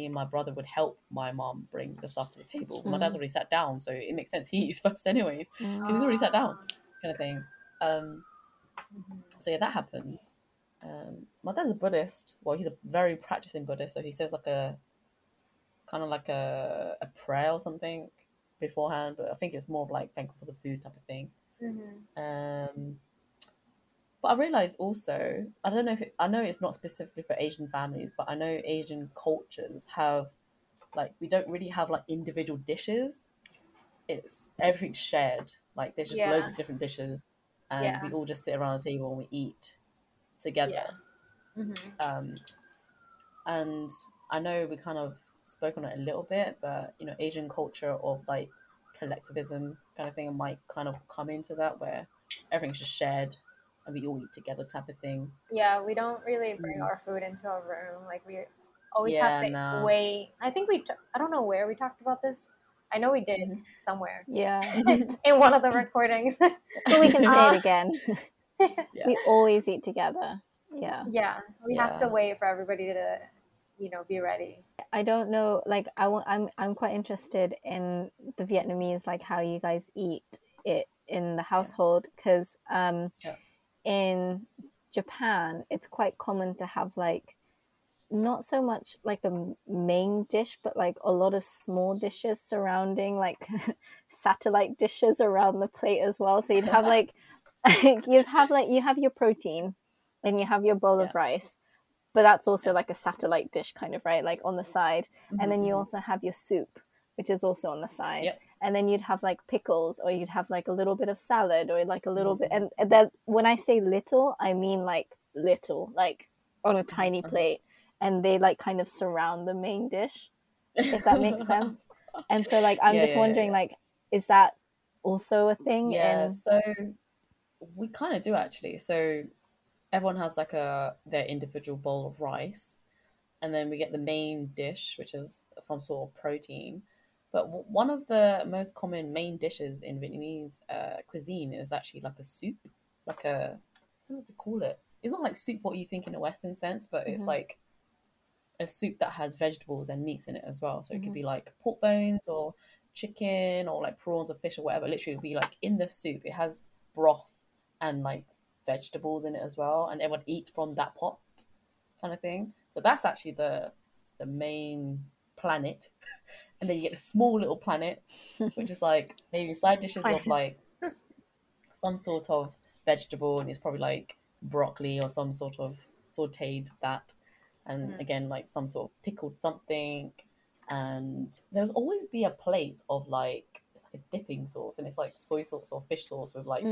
and my brother would help my mom bring the stuff to the table. My dad's already sat down, so it makes sense he eats first, anyways, because he's already sat down, kind of thing. So yeah, that happens. My dad's a Buddhist. Well, he's a very practicing Buddhist, so he says like a kind of like a prayer or something beforehand, but I think it's more of like thankful for the food type of thing. But I realized also, I don't know if I know it's not specifically for Asian families, but I know Asian cultures have like, we don't really have like individual dishes. It's everything's shared. Like there's just loads of different dishes, and we all just sit around the table and we eat together. And I know we kind of spoke on it a little bit, but you know, Asian culture of like collectivism kind of thing might kind of come into that, where everything's just shared and we all eat together type of thing. Yeah, we don't really bring our food into our room. Like we always have to wait. I think I don't know where we talked about this. I know we did somewhere. Yeah. In one of the recordings. But we can say it again. We always eat together. Yeah. Yeah. We have to wait for everybody to, you know, be ready. I don't know, like I'm quite interested in the Vietnamese, like how you guys eat it in the household, because in Japan it's quite common to have like not so much like the main dish, but like a lot of small dishes surrounding, like satellite dishes around the plate as well. So you'd have like you have your protein and you have your bowl of rice, but that's also like a satellite dish kind of, right? Like on the side. And then you also have your soup, which is also on the side. And then you'd have like pickles, or you'd have like a little bit of salad, or like a little bit. And then when I say little, I mean like little, like on a tiny plate. And they like kind of surround the main dish, if that makes sense. And so like, I'm wondering, like, is that also a thing? Yeah, so we kind of do actually. So everyone has like their individual bowl of rice, and then we get the main dish, which is some sort of protein. But one of the most common main dishes in Vietnamese cuisine is actually like a soup, like a, I don't know what to call it. It's not like soup what you think in a Western sense, but it's like a soup that has vegetables and meats in it as well. So it could be like pork bones or chicken or like prawns or fish or whatever. Literally it would be like in the soup. It has broth and like vegetables in it as well, and everyone eats from that pot kind of thing. So that's actually the main planet, and then you get the small little planets, which is like maybe side dishes of like some sort of vegetable, and it's probably like broccoli or some sort of sauteed that, and again like some sort of pickled something. And there's always be a plate of like, it's like a dipping sauce, and it's like soy sauce or fish sauce with like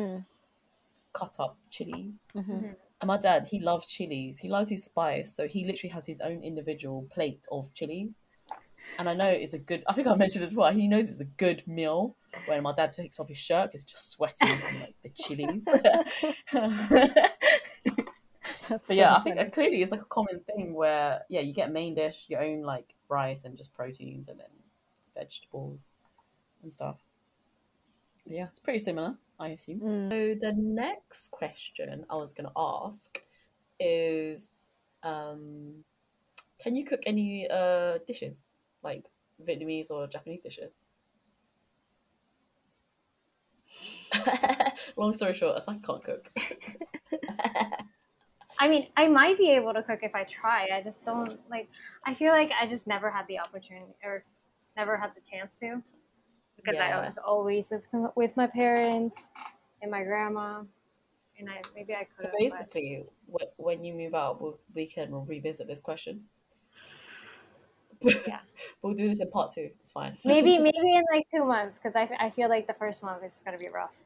cut up chilies. And my dad, he loves chilies, he loves his spice, so he literally has his own individual plate of chilies. And I know it's a good, I think I mentioned it before, he knows it's a good meal when my dad takes off his shirt, it's just sweating from like the chilies. But yeah, I think clearly it's like a common thing where you get main dish, your own like rice and just proteins, and then vegetables and stuff. Yeah, it's pretty similar, I assume. So the next question I was going to ask is, can you cook any dishes, like Vietnamese or Japanese dishes? Long story short, Asaki can't cook. I mean, I might be able to cook if I try. I just don't, like, I feel like I just never had the opportunity, or never had the chance to. Because I always lived with my parents and my grandma. and I could. So basically, when you move out, we can revisit this question. Yeah, we'll do this in part 2. It's fine. Maybe in like 2 months, because I feel like the first month is gonna be rough.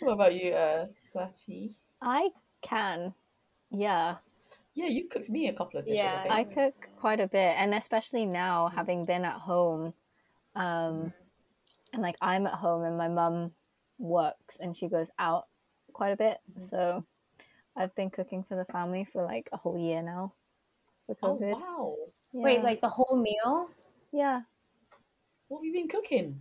What about you, Sati? I can. Yeah. Yeah, you've cooked me a couple of dishes. Yeah, I cook quite a bit, and especially now having been at home, and like I'm at home and my mum works and she goes out quite a bit, so I've been cooking for the family for like a whole year now for COVID. Oh, wow. Yeah. Wait, like the whole meal? Yeah. What have you been cooking?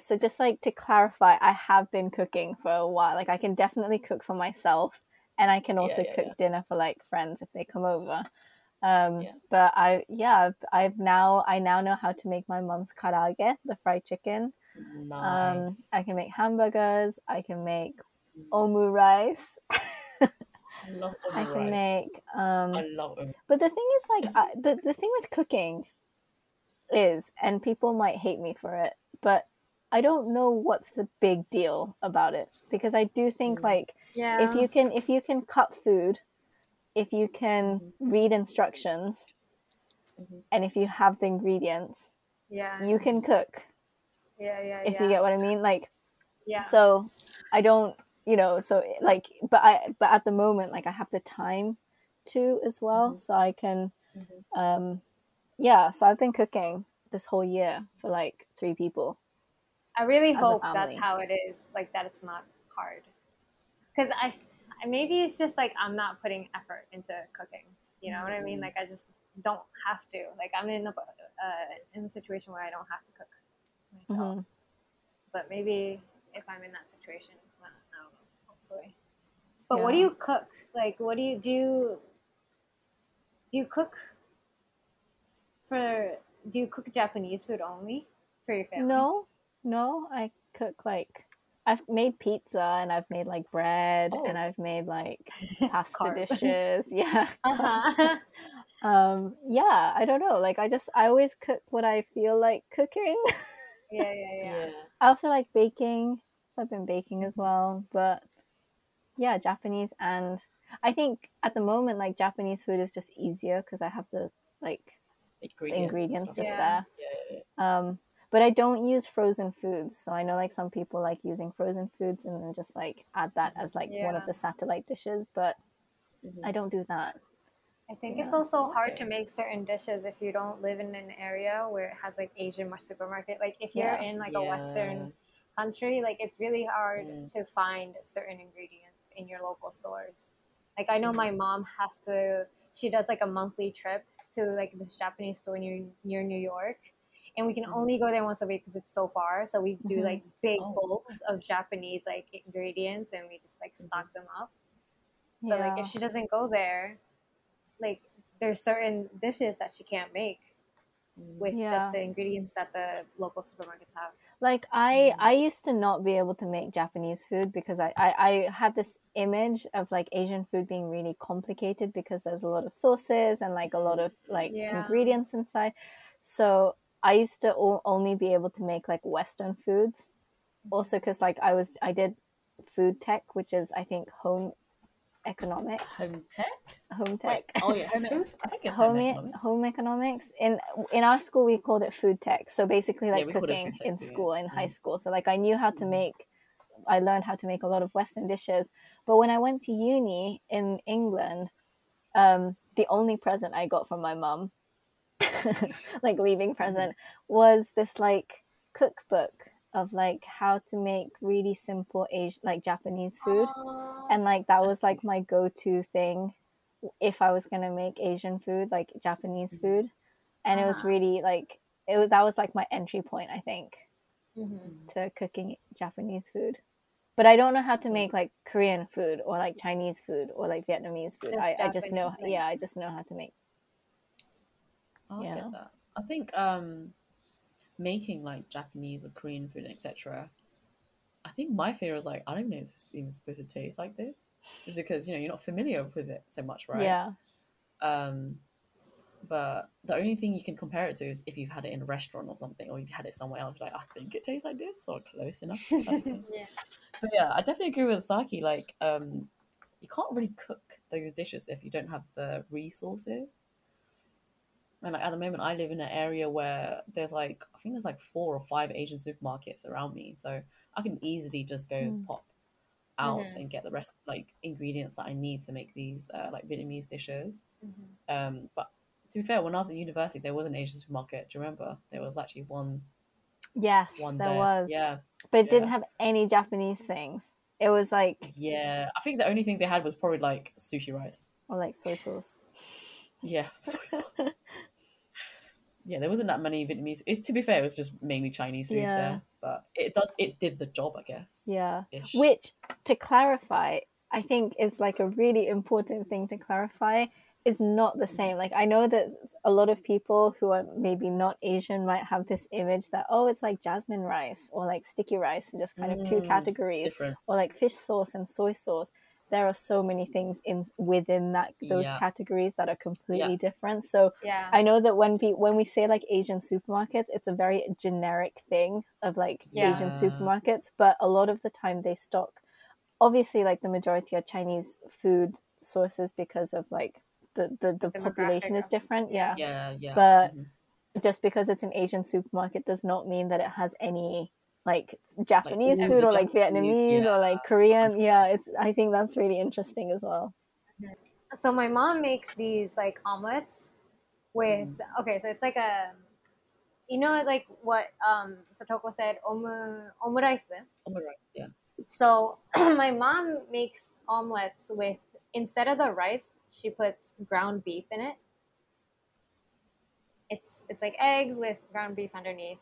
So just like to clarify, I have been cooking for a while. Like I can definitely cook for myself, and I can also cook dinner for like friends if they come over. But I now know how to make my mum's karaage, the fried chicken. Nice. I can make hamburgers. I can make omu rice. I love omu rice. I can make. I love them. But the thing is, like, the thing with cooking is, and people might hate me for it, but I don't know what's the big deal about it, because I do think if you can cut food, if you can read instructions, and if you have the ingredients, you can cook. If you get what I mean, like, so I don't, but at the moment, like, I have the time to as well, so I can, so I've been cooking this whole year for like 3 people. I really hope that's how it is, like, that it's not hard, because maybe it's just like I'm not putting effort into cooking, you know what I mean? Like, I just don't have to, like, I'm in a situation where I don't have to cook myself. But maybe if I'm in that situation, it's not. I don't know, hopefully. But what do you cook? Like, what do you do? Do you cook Japanese food only for your family? No, I cook, like, I've made pizza, and I've made like bread, and I've made like pasta dishes. Yeah. I don't know. Like, I always cook what I feel like cooking. Yeah. I also like baking, so I've been baking as well. But yeah, Japanese, and I think at the moment, like, Japanese food is just easier because I have the, like, ingredients just there. Yeah. But I don't use frozen foods, so I know, like, some people like using frozen foods and then just like add that as like one of the satellite dishes, but I don't do that. I think it's also hard to make certain dishes if you don't live in an area where it has like Asian supermarket. Like, if you're in like a Western country, like, it's really hard to find certain ingredients in your local stores. Like, I know my mom she does like a monthly trip to like this Japanese store near New York, and we can only go there once a week because it's so far. So we do like big bulks of Japanese like ingredients, and we just like stock them up. But like, if she doesn't go there, like, there's certain dishes that she can't make with just the ingredients that the local supermarkets have. Like, I used to not be able to make Japanese food because I had this image of like Asian food being really complicated because there's a lot of sauces and like a lot of like ingredients inside. So I used to only be able to make like Western foods, also because like I did food tech, which is, I think, home economics. Home tech. Wait, oh yeah, I think it's home economics. In our school, we called it food tech. So basically, like, cooking in school, in high school. So like, I learned how to make a lot of Western dishes. But when I went to uni in England, the only present I got from my mum, like leaving present, was this like cookbook of like how to make really simple like Japanese food. And like, that was like my go-to thing if I was gonna make Asian food, like Japanese food. And it was really like, that was like my entry point, I think, to cooking Japanese food. But I don't know how to make like Korean food or like Chinese food or like Vietnamese food. I just know how to make. I get that. I think making like Japanese or Korean food, etc., I think my fear is like, I don't know if this is even supposed to taste like this, just because, you know, you're not familiar with it so much, right? Yeah. But the only thing you can compare it to is if you've had it in a restaurant or something, or you've had it somewhere else, like, I think it tastes like this, or close enough. Yeah. But yeah, I definitely agree with Saki. Like, you can't really cook those dishes if you don't have the resources. And like, at the moment, I live in an area where there's like, I think there's like 4 or 5 Asian supermarkets around me. So I can easily just go pop out and get the rest, like, ingredients that I need to make these like Vietnamese dishes. But to be fair, when I was at university, there was an Asian supermarket. Do you remember? There was actually one. Yes, one there was. Yeah, but it didn't have any Japanese things. It was like, yeah, I think the only thing they had was probably like sushi rice or like soy sauce. Yeah, soy sauce. Yeah, there wasn't that many Vietnamese. To be fair, it was just mainly Chinese food there, but it did the job, I guess. Yeah, ish. Which, to clarify, I think is like a really important thing to clarify. It's not the same. Like, I know that a lot of people who are maybe not Asian might have this image that, oh, it's like jasmine rice or like sticky rice, and just kind of 2 categories, different. Or like fish sauce and soy sauce. There are so many things within that those categories that are completely different. So I know that when we say like Asian supermarkets, it's a very generic thing of like Asian supermarkets, but a lot of the time they stock, obviously, like the majority are Chinese food sources because of like the population is different. Yeah. But just because it's an Asian supermarket does not mean that it has any like Japanese food or like Vietnamese or like Korean. Yeah, I think that's really interesting as well. So my mom makes these like omelets with so it's like a, you know, like what Satoko said, omurice. Yeah. So my mom makes omelets with, instead of the rice, she puts ground beef in it. It's like eggs with ground beef underneath.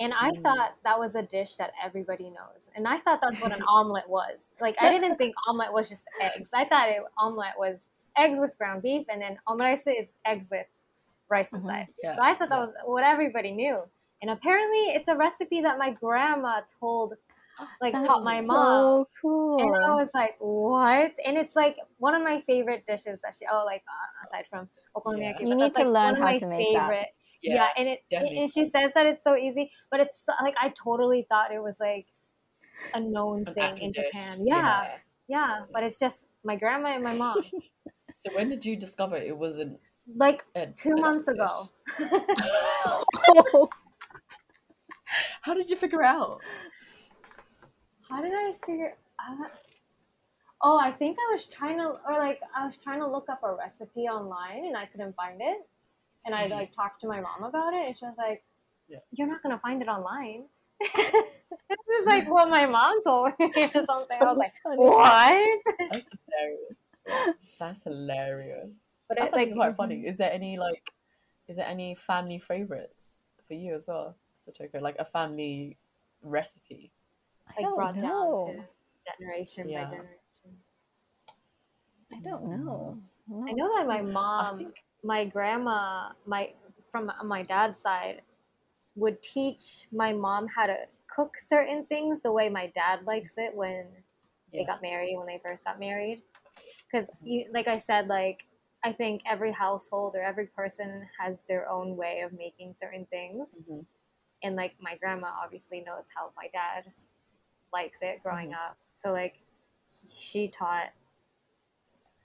And I thought that was a dish that everybody knows. And I thought that's what an omelet was. Like, I didn't think omelet was just eggs. I thought omelet was eggs with ground beef, and then omurice is eggs with rice inside. Yeah. So I thought that was what everybody knew. And apparently it's a recipe that my grandma taught my mom. So cool. And I was like, what? And it's like one of my favorite dishes that she, aside from okonomiyaki. You need to learn how to make that. Yeah, and she says that it's so easy, but it's like, I totally thought it was like a known thing in Japan. Yeah, but it's just my grandma and my mom. So when did you discover it wasn't like 2 months ago? How did you figure out? How did I figure out? Oh, I think I was trying to look up a recipe online and I couldn't find it. And I like talked to my mom about it, and she was like, "You're not gonna find it online." This is like what my mom told me or something. So I was like, funny. "What?" That's hilarious. But it's like quite funny. Is there any family favorites for you as well, Satoko? Like a family recipe, like brought down to generation by generation. I don't know. I know that my mom. My grandma, from my dad's side, would teach my mom how to cook certain things the way my dad likes it when they first got married. Because, like I said, like I think every household or every person has their own way of making certain things. And like my grandma obviously knows how my dad likes it growing up. So like she taught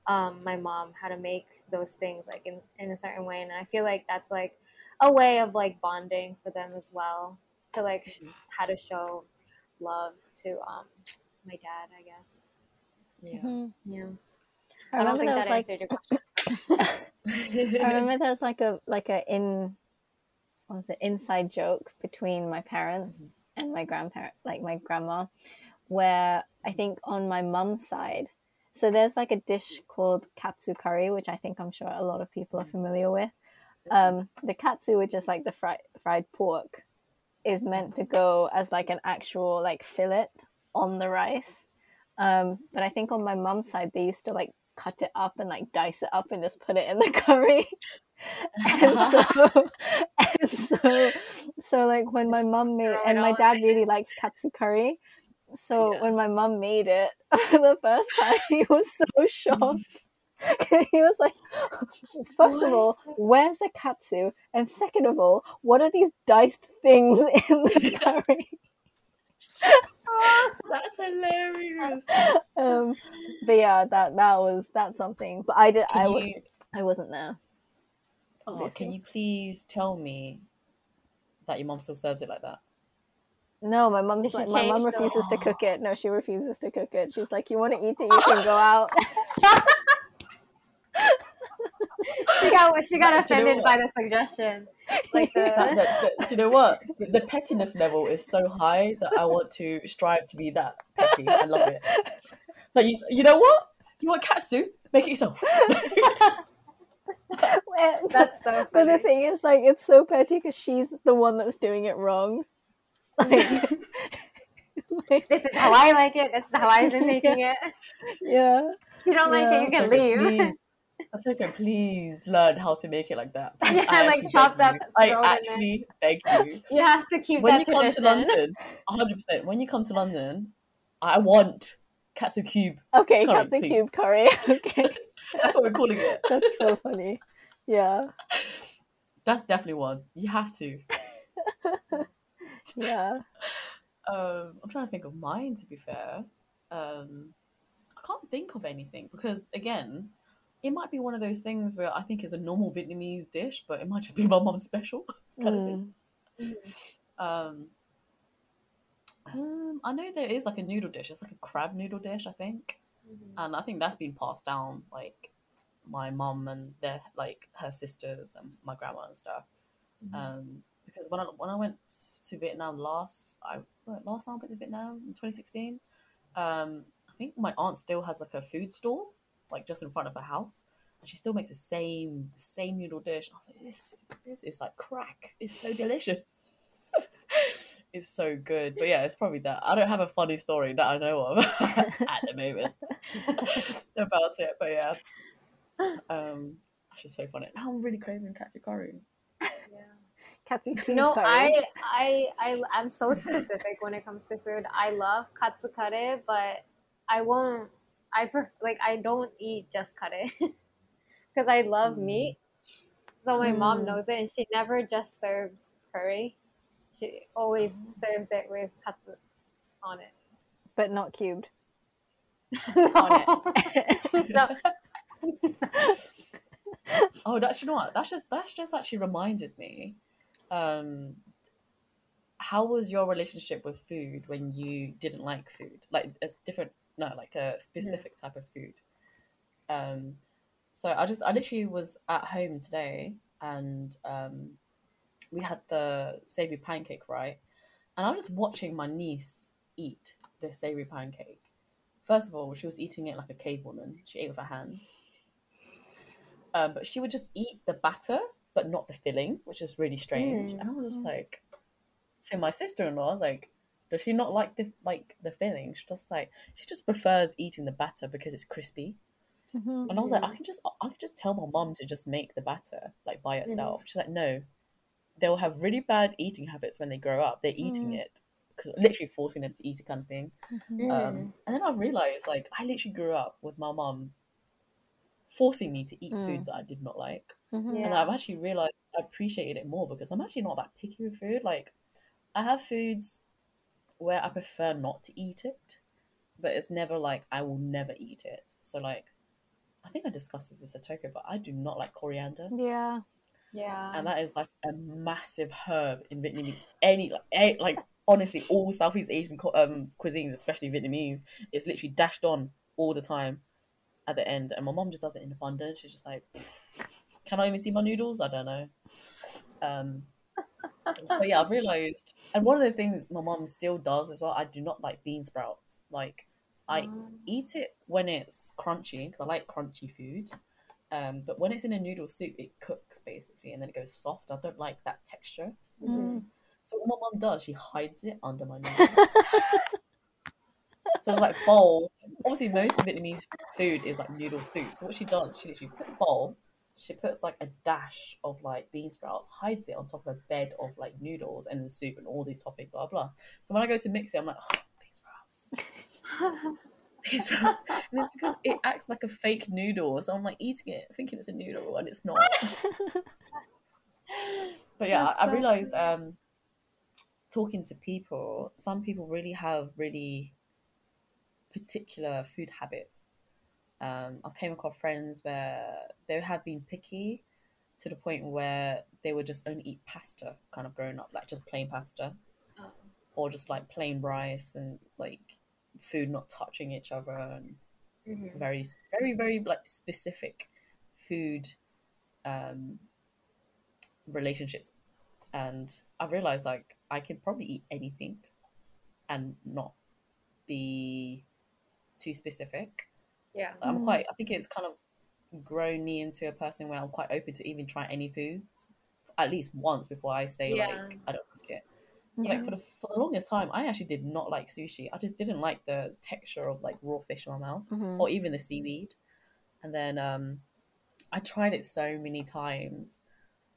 my mom how to make those things like in a certain way, and I feel like that's like a way of like bonding for them as well, to like how to show love to my dad, I guess. I don't think that answered your question. I remember there was like an inside joke between my parents and my grandparent, like my grandma, where I think on my mum's side, so there's like a dish called katsu curry, which I think I'm sure a lot of people are familiar with. The katsu, which is like the fried pork, is meant to go as like an actual like fillet on the rice. But I think on my mum's side, they used to like cut it up and like dice it up and just put it in the curry. and so like when my mum made, and my dad really likes katsu curry. So when my mum made it for the first time, he was so shocked. He was like, first of all, where's the katsu? And second of all, what are these diced things in the curry? Oh, that's hilarious. But yeah, that's something. But I wasn't there. Oh, can you please tell me that your mum still serves it like that? No, my mum refuses to cook it. No, she refuses to cook it. She's like, you want to eat it, you can go out. She got offended by the suggestion. Like do you know what? The pettiness level is so high that I want to strive to be that petty. I love it. So you know what? You want katsu? Make it yourself. That's so funny. But the thing is, like, it's so petty because she's the one that's doing it wrong. Like, this is how I like it. This is how I've been making it. Yeah. You don't like it, you can leave. Satoko, please learn how to make it like that. Yeah, like chopped up. I actually beg you. You have to keep that tradition. When you come to London, 100%. When you come to London, I want katsu cube. Okay, katsu cube curry. Okay, that's what we're calling it. That's so funny. Yeah, that's definitely one. You have to. Yeah. I'm trying to think of mine. To be fair, I can't think of anything because again. It might be one of those things where I think it's a normal Vietnamese dish, but it might just be my mum's special kind of thing. I know there is like a noodle dish. It's like a crab noodle dish, I think. Mm-hmm. And I think that's been passed down, like my mum and their like her sisters and my grandma and stuff. Mm-hmm. Because when I went to Vietnam last time I went to Vietnam in 2016, I think my aunt still has like a food store. Like just in front of her house, and she still makes the same noodle dish. And I was like, this is like crack. It's so delicious. It's so good. But yeah, it's probably that. I don't have a funny story that I know of at the moment about it. But yeah, actually, so funny. Now I'm really craving katsu curry. Yeah, katsu curry. No, I'm so specific when it comes to food. I love katsu curry, but I won't. I don't eat just curry because I love meat. So my mom knows it, and she never just serves curry. She always serves it with katsu on it, but not cubed. On it. Oh, that's you know what? That's just actually reminded me. How was your relationship with food when you didn't like food? Like it's different. No, like a specific type of food. So I literally was at home today and we had the savory pancake, right? And I was just watching my niece eat the savory pancake. First of all, she was eating it like a cave woman. She ate with her hands. But she would just eat the batter, but not the filling, which is really strange. And I was just like, so my sister-in-law, I was like, does she not like the filling? She just prefers eating the batter because it's crispy. Mm-hmm. And I was like, I can just tell my mum to just make the batter like by itself. She's like, no, they'll have really bad eating habits when they grow up. They're eating it, cause literally forcing them to eat it kind of thing. Mm-hmm. And then I realized like I literally grew up with my mum forcing me to eat foods that I did not like, and I've actually realized I appreciated it more because I'm actually not that picky with food. Like I have foods where I prefer not to eat it, but it's never like I will never eat it. So like I think I discussed it with Satoko, but I do not like coriander. Yeah And that is like a massive herb in Vietnamese. Any honestly all Southeast Asian cuisines, especially Vietnamese, it's literally dashed on all the time at the end, and my mom just does it in abundance. She's just like, can I even see my noodles? I don't know. So yeah, I've realised, and one of the things my mum still does as well, I do not like bean sprouts. Like I eat it when it's crunchy because I like crunchy food, but when it's in a noodle soup it cooks basically and then it goes soft. I don't like that texture. So what my mum does, she hides it under my noodles. So it's like bowl. Obviously most Vietnamese food is like noodle soup, so what she does, she literally puts a bowl. She puts like a dash of like bean sprouts, hides it on top of a bed of like noodles and the soup and all these toppings, blah blah. So when I go to mix it, I'm like, oh, bean sprouts. Japanese rice, and it's because it acts like a fake noodle. So I'm like eating it, thinking it's a noodle, and it's not. But yeah, I realised talking to people, some people really have really particular food habits. I came across friends where they have been picky to the point where they would just only eat pasta kind of growing up, like just plain pasta or just like plain rice and like food not touching each other and mm-hmm. very, very, very like specific food relationships. And I realized like I could probably eat anything and not be too specific. Yeah, I'm quite, I think it's kind of grown me into a person where I'm quite open to even try any food at least once before I say like I don't like it. So like for the longest time I actually did not like sushi. I just didn't like the texture of like raw fish in my mouth or even the seaweed. And then I tried it so many times,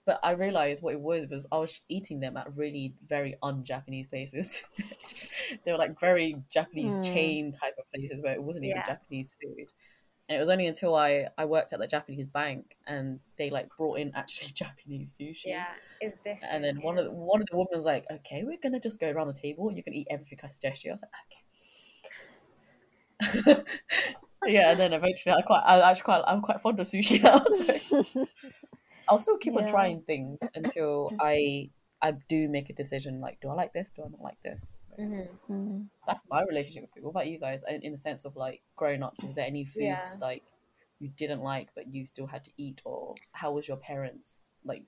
but I realized what it was I was eating them at really very un-Japanese places. They were like very Japanese chain type of places where it wasn't even Japanese food. And it was only until I worked at the Japanese bank and they like brought in actually Japanese sushi. Yeah, it's different. And then one of the women was like, okay, we're going to just go around the table and you can eat everything I suggest you. I was like, okay. Yeah, and then eventually I'm quite fond of sushi now. So. I'll still keep on trying things until I do make a decision, like, do I like this? Do I not like this? Mm-hmm. Mm-hmm. That's my relationship with food. What about you guys? In the sense of, like, growing up, was there any foods, like, you didn't like but you still had to eat? Or how was your parents', like,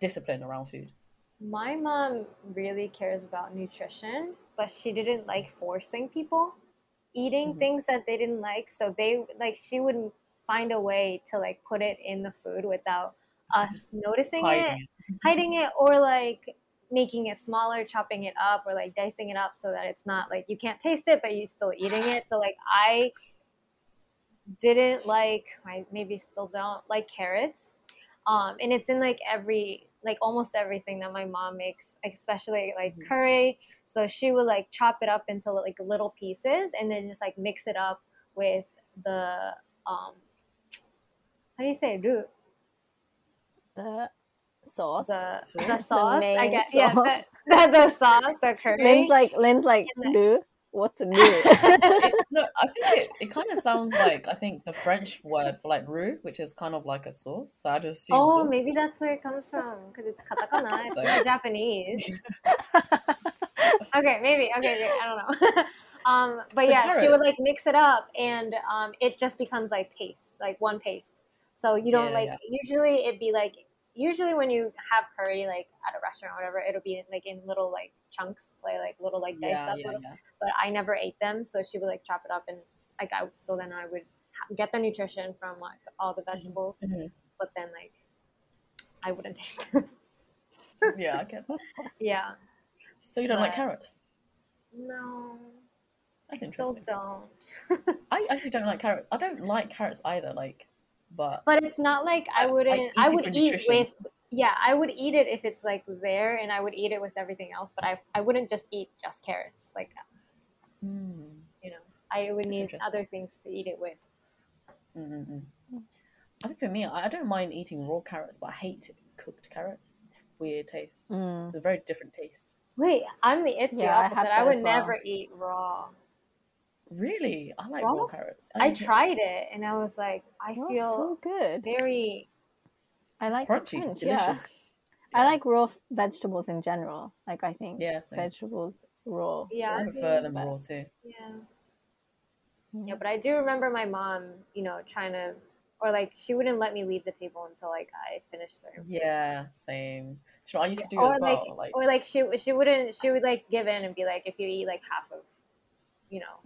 discipline around food? My mom really cares about nutrition, but she didn't like forcing people eating things that they didn't like. So they, like, she would find a way to, like, put it in the food without us noticing hiding it, or like making it smaller, chopping it up, or like dicing it up so that it's not like you can't taste it but you're still eating it. So like I didn't like, I maybe still don't like carrots, and it's in like almost everything that my mom makes, especially like curry. So she would like chop it up into like little pieces and then just like mix it up with the how do you say root? The sauce. I guess. Yeah, the sauce, the curry. Lynn's like, do what's new? Look, I think it kind of sounds like, I think the French word for like roux, which is kind of like a sauce. So I just assume sauce. Maybe that's where it comes from because it's katakana. It's not Japanese. Okay, I don't know. But so yeah, carrots. She would like mix it up, and it just becomes like paste, like one paste. So you don't usually it'd be like. Usually when you have curry, like, at a restaurant or whatever, it'll be, like, in little, like, chunks, like little, like, diced up. Yeah. But I never ate them, so she would, like, chop it up, and, like, so then I would get the nutrition from, like, all the vegetables, but then, like, I wouldn't taste them. Yeah, I get that. Yeah. So you don't like carrots? No. That's interesting. Still don't. I actually don't like carrots. I don't like carrots either, like... But it's not like I would eat it if it's like there, and I would eat it with everything else, but I wouldn't just eat just carrots, like you know, I would need other things to eat it with. Mm-hmm. I think for me, I don't mind eating raw carrots, but I hate cooked carrots. Weird taste. It's a very different taste. Wait, it's the opposite. I would never eat raw. Really? I like raw carrots. I tried it and I was like, feel so good. Very. I like crunchy, crunch, delicious. Yeah. I like raw vegetables in general. Like, I think vegetables raw. Yeah, I prefer them raw too. Yeah. Yeah, but I do remember my mom, you know, trying to, or like she wouldn't let me leave the table until like I finished certain. Yeah, same. So I used to do as well. Like she would like give in and be like, if you eat like half of. You know,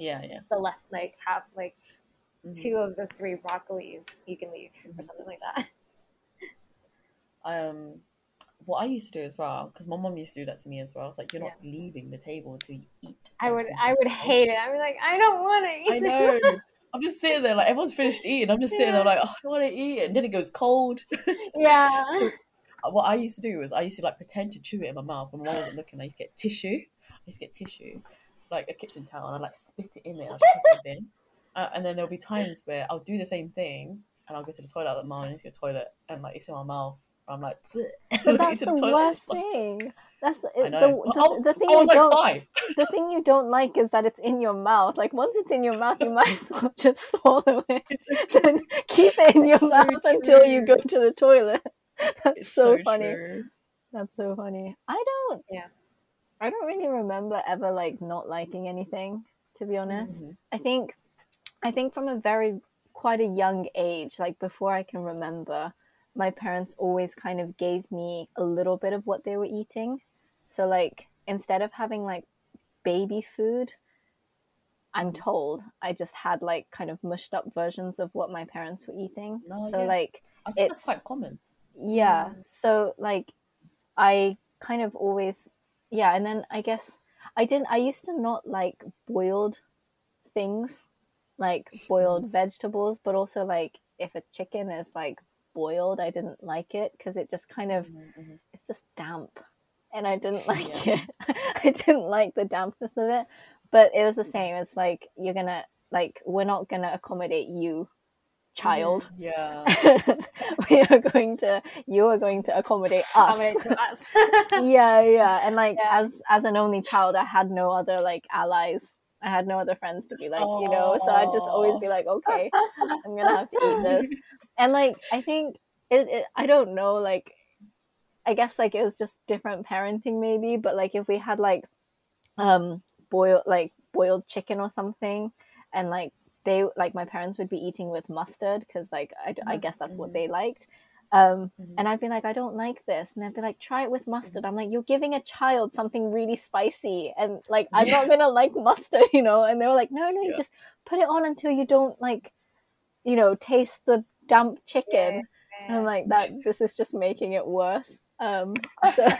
the left, like half, like 2 of the 3 broccolis, you can leave or something like that. What I used to do as well, because my mom used to do that to me as well. It's like, you're not leaving the table until you eat. I would hate it. I'd be like, I don't want to eat. I know. I'm just sitting there, like everyone's finished eating. I'm just sitting there, like I don't want to eat, and then it goes cold. Yeah. So, what I used to do was I used to like pretend to chew it in my mouth, and when I wasn't looking, I used to get tissue. like a kitchen towel and I'd like spit it in there and I'd chuck it in. And then there'll be times where I'll do the same thing and I'll go to the toilet, like, Mum, I need to go to the toilet, and like it's in my mouth. I'm like, but that's the worst thing. That's the thing you don't like is that it's in your mouth. Like once it's in your mouth, you might as well just swallow it. So then keep it in your mouth until you go to the toilet. That's so funny. True. That's so funny. I don't really remember ever like not liking anything, to be honest. Mm-hmm. I think from quite a young age, like before I can remember, my parents always kind of gave me a little bit of what they were eating. So like instead of having like baby food, I'm told I just had like kind of mushed up versions of what my parents were eating. Like I think that's quite common. Yeah. So like I kind of always and then I guess I used to not like boiled things, like boiled vegetables, but also like if a chicken is like boiled, I didn't like it because it just kind of it's just damp and I didn't like it. I didn't like the dampness of it, but it was the same. It's like we're not gonna accommodate you, child. You are going to accommodate us. And as an only child, I had no other like allies. I had no other friends to be like, you know, so I'd just always be like, okay, I'm gonna have to eat this. And like I think I don't know, like I guess like it was just different parenting maybe, but like if we had like boiled chicken or something, and like they like my parents would be eating with mustard because like I guess that's what they liked. And I'd be like, I don't like this, and they'd be like, try it with mustard. I'm like, you're giving a child something really spicy, and like I'm not gonna like mustard, you know. And they were like, no, you just put it on until you don't like, you know, taste the damp chicken. And I'm like, this is just making it worse. But I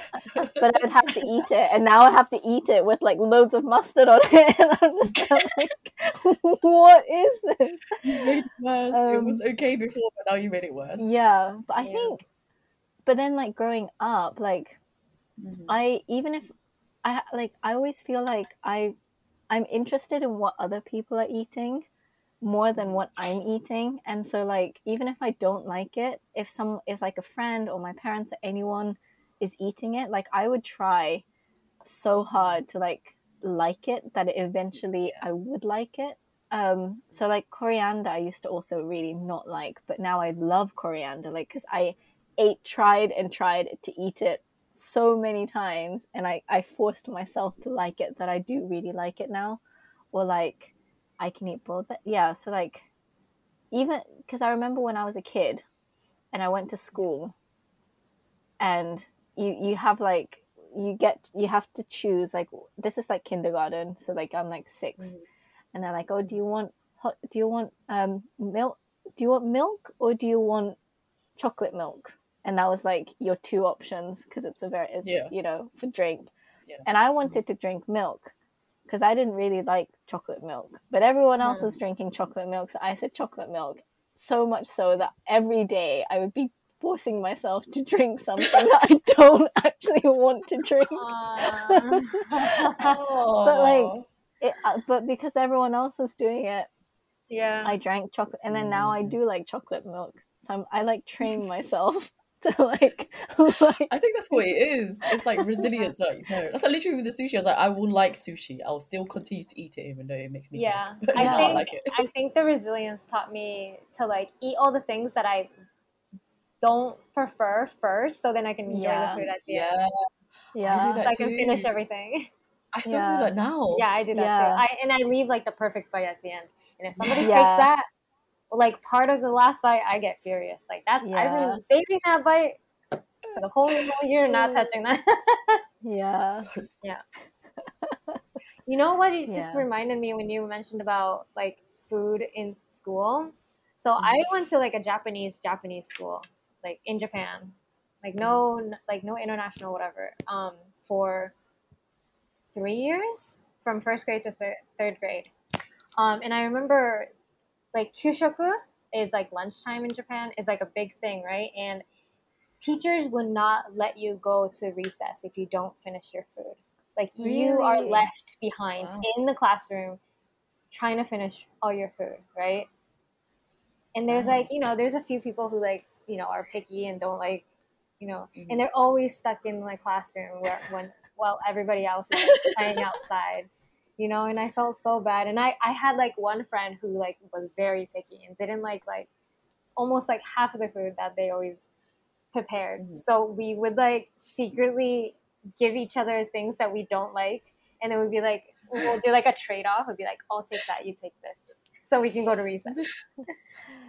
would have to eat it, and now I have to eat it with like loads of mustard on it, and I'm just like, what is this? You made it worse. It was okay before, but now you made it worse. But then like growing up, like I always feel like I'm interested in what other people are eating more than what I'm eating, and so like even if I don't like it, if like a friend or my parents or anyone is eating it, like I would try so hard to like it that eventually I would like it. So like coriander I used to also really not like, but now I love coriander, like because I tried to eat it so many times, and I forced myself to like it that I do really like it now. Or like I can eat both. Yeah, so like even because I remember when I was a kid and I went to school, and you have to choose, like this is like kindergarten, so like I'm like 6, and they're like, oh, do you want milk or do you want chocolate milk? And that was like your two options because it's you know, for drink. And I wanted to drink milk because I didn't really like chocolate milk, but everyone else was drinking chocolate milk, so I said chocolate milk, so much so that every day I would be forcing myself to drink something that I don't actually want to drink. But because everyone else was doing it, I drank chocolate, and then now I do like chocolate milk, so I like train myself to like I think that's what it is. It's like resilience, like no. That's like literally with the sushi. I was like, I will like sushi. I'll still continue to eat it even though it makes me I think the resilience taught me to like eat all the things that I don't prefer first, so then I can enjoy the food at the end. I do that so too. I can finish everything. I still do that now. Yeah, I do that too. I leave like the perfect bite at the end, and if somebody takes that, like part of the last bite, I get furious. Like that's I've been saving that bite for the whole meal. You're not touching that. You know what? It just reminded me when you mentioned about like food in school. So I went to like a Japanese school, like in Japan, like no international whatever. For 3 years from first grade to third grade, and I remember. Like kyushoku is like lunchtime in Japan is like a big thing, right? And teachers would not let you go to recess if you don't finish your food. Like, you are left behind in the classroom trying to finish all your food, right? And there's like, you know, there's a few people who like, you know, are picky and don't like, you know, and they're always stuck in my classroom where, while everybody else is like, playing outside, you know, and I felt so bad. And I had like one friend who like was very picky and didn't like almost like half of the food that they always prepared. So we would like secretly give each other things that we don't like, and it would be like, we'll do like a trade-off. We'll be like, I'll take that, you take this, so we can go to recess.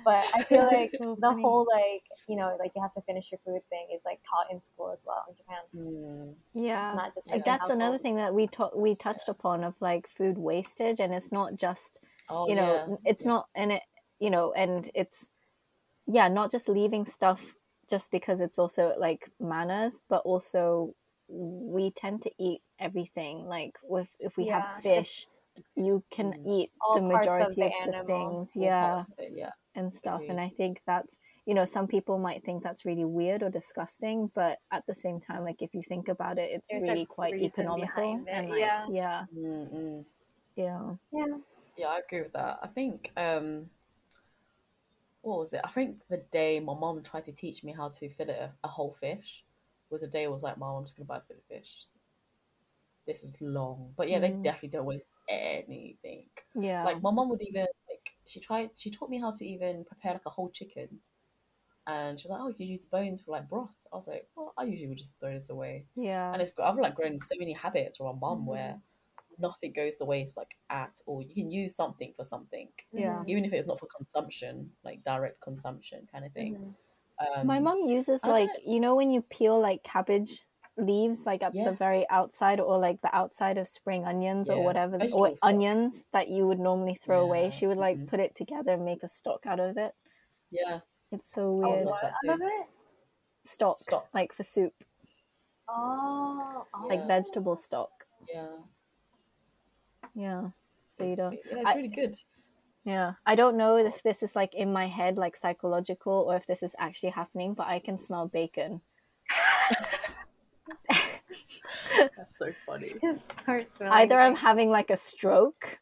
But I feel like the whole like, you know, like you have to finish your food thing is like taught in school as well in Japan. Yeah, it's not just like that's another thing that we touched upon of like food wastage, and it's not just you know it's not, and it, you know, and it's not just leaving stuff just because it's also like manners, but also we tend to eat everything. Like if we have fish, you can eat all the majority of the things, and stuff. Agreed. And I think that's, you know, some people might think that's really weird or disgusting, but at the same time, like if you think about it, it's really quite economical. And like, I agree with that. I think what was it? I think the day my mom tried to teach me how to fillet a whole fish was a day I was like, Mom, I'm just gonna buy a fillet fish. This is long, but they definitely don't waste anything. Yeah, like my mom would even like she taught me how to even prepare like a whole chicken, and she was like, oh, you can use bones for like broth. I was like, well, I usually would just throw this away. Yeah, and I've like grown so many habits from my mom where nothing goes to waste like at all. You can use something for something, even if it's not for consumption, like direct consumption kind of thing. My mom uses like, you know, when you peel like cabbage leaves like at the very outside, or like the outside of spring onions or whatever, or onions that you would normally throw away, she would like put it together and make a stock out of it. It's so weird. Out of it? Stock like for soup. Like vegetable stock. So you don't. Yeah, it's really good. Yeah, I don't know if this is like in my head, like psychological, or if this is actually happening, but I can smell bacon. That's so funny. Either I'm having like a stroke,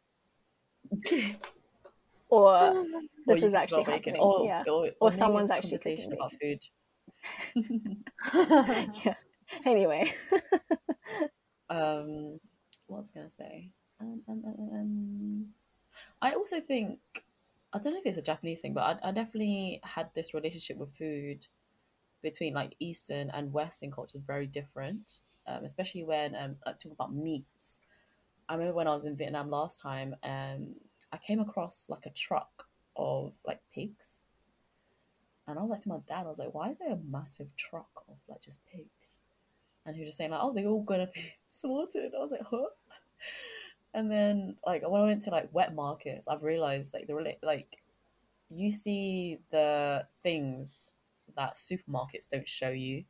or this is actually happening, or someone's actually cooking about food. Anyway, what was I gonna say? I also think, I don't know if it's a Japanese thing, but I definitely had this relationship with food between like Eastern and Western cultures very different, especially when I talk about meats. I remember when I was in Vietnam last time, I came across like a truck of like pigs, and I was like to my dad, I was like, why is there a massive truck of like just pigs? And he was just saying like, oh, they're all gonna be slaughtered. I was like, huh? And then, like, when I went to, like, wet markets, I've realised, like, you see the things that supermarkets don't show you.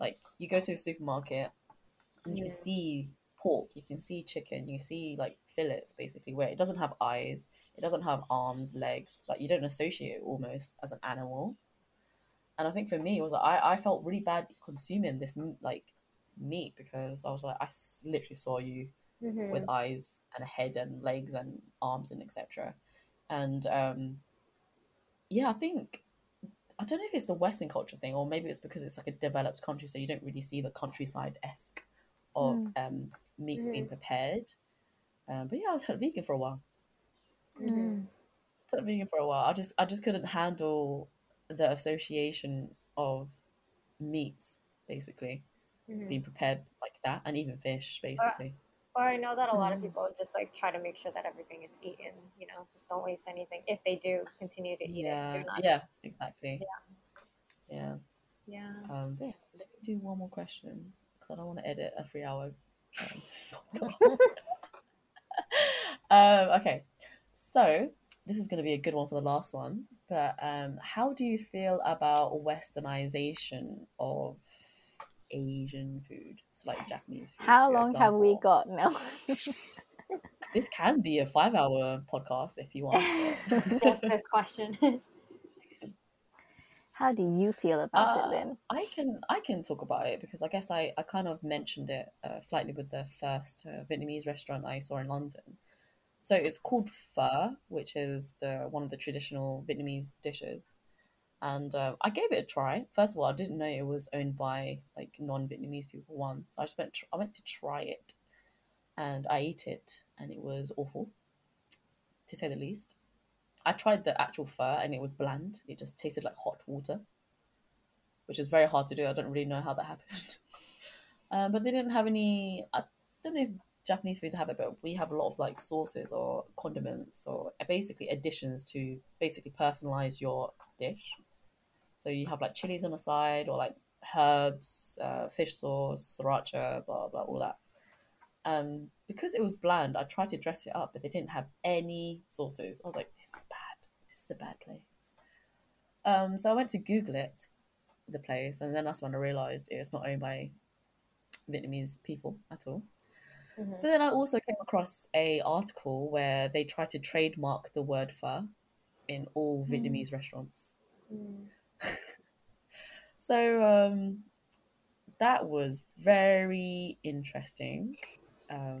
Like, you go to a supermarket and you can see pork, you can see chicken, you can see, like, fillets, basically, where it doesn't have eyes, it doesn't have arms, legs. Like, you don't associate it almost as an animal. And I think for me, it was like, I felt really bad consuming this, like, meat, because I was like, I literally saw you. Mm-hmm. With eyes and a head and legs and arms and etc. And I think, I don't know if it's the Western culture thing, or maybe it's because it's like a developed country, so you don't really see the countryside-esque of meats being prepared. But I was vegan for a while. I just couldn't handle the association of meats basically being prepared like that, and even fish basically. I know that a lot of people just like try to make sure that everything is eaten, you know, just don't waste anything. If they do continue to eat it, exactly. Let me do one more question, because I don't want to edit a 3-hour podcast. Okay, so this is going to be a good one for the last one, but how do you feel about westernization of Asian food? It's like Japanese food. How long have we got now? This can be a 5-hour podcast if you want. Just this question. How do you feel about it, Lynn? I can talk about it because I guess I kind of mentioned it slightly with the first Vietnamese restaurant I saw in London. So it's called pho, which is one of the traditional Vietnamese dishes. And I gave it a try. First of all, I didn't know it was owned by like non-Vietnamese people once. So I just went to try it, and I ate it, and it was awful, to say the least. I tried the actual pho, and it was bland. It just tasted like hot water, which is very hard to do. I don't really know how that happened. But they didn't have any. I don't know if Japanese food have it, but we have a lot of like sauces or condiments or basically additions to basically personalize your dish. So you have like chilies on the side, or like herbs, fish sauce, sriracha, blah blah, all that. Because it was bland, I tried to dress it up, but they didn't have any sauces. I was like, this is bad. This is a bad place. So I went to Google it, the place, and then that's when I realized it's not owned by Vietnamese people at all. Mm-hmm. But then I also came across an article where they tried to trademark the word pho in all Vietnamese restaurants. So that was very interesting. I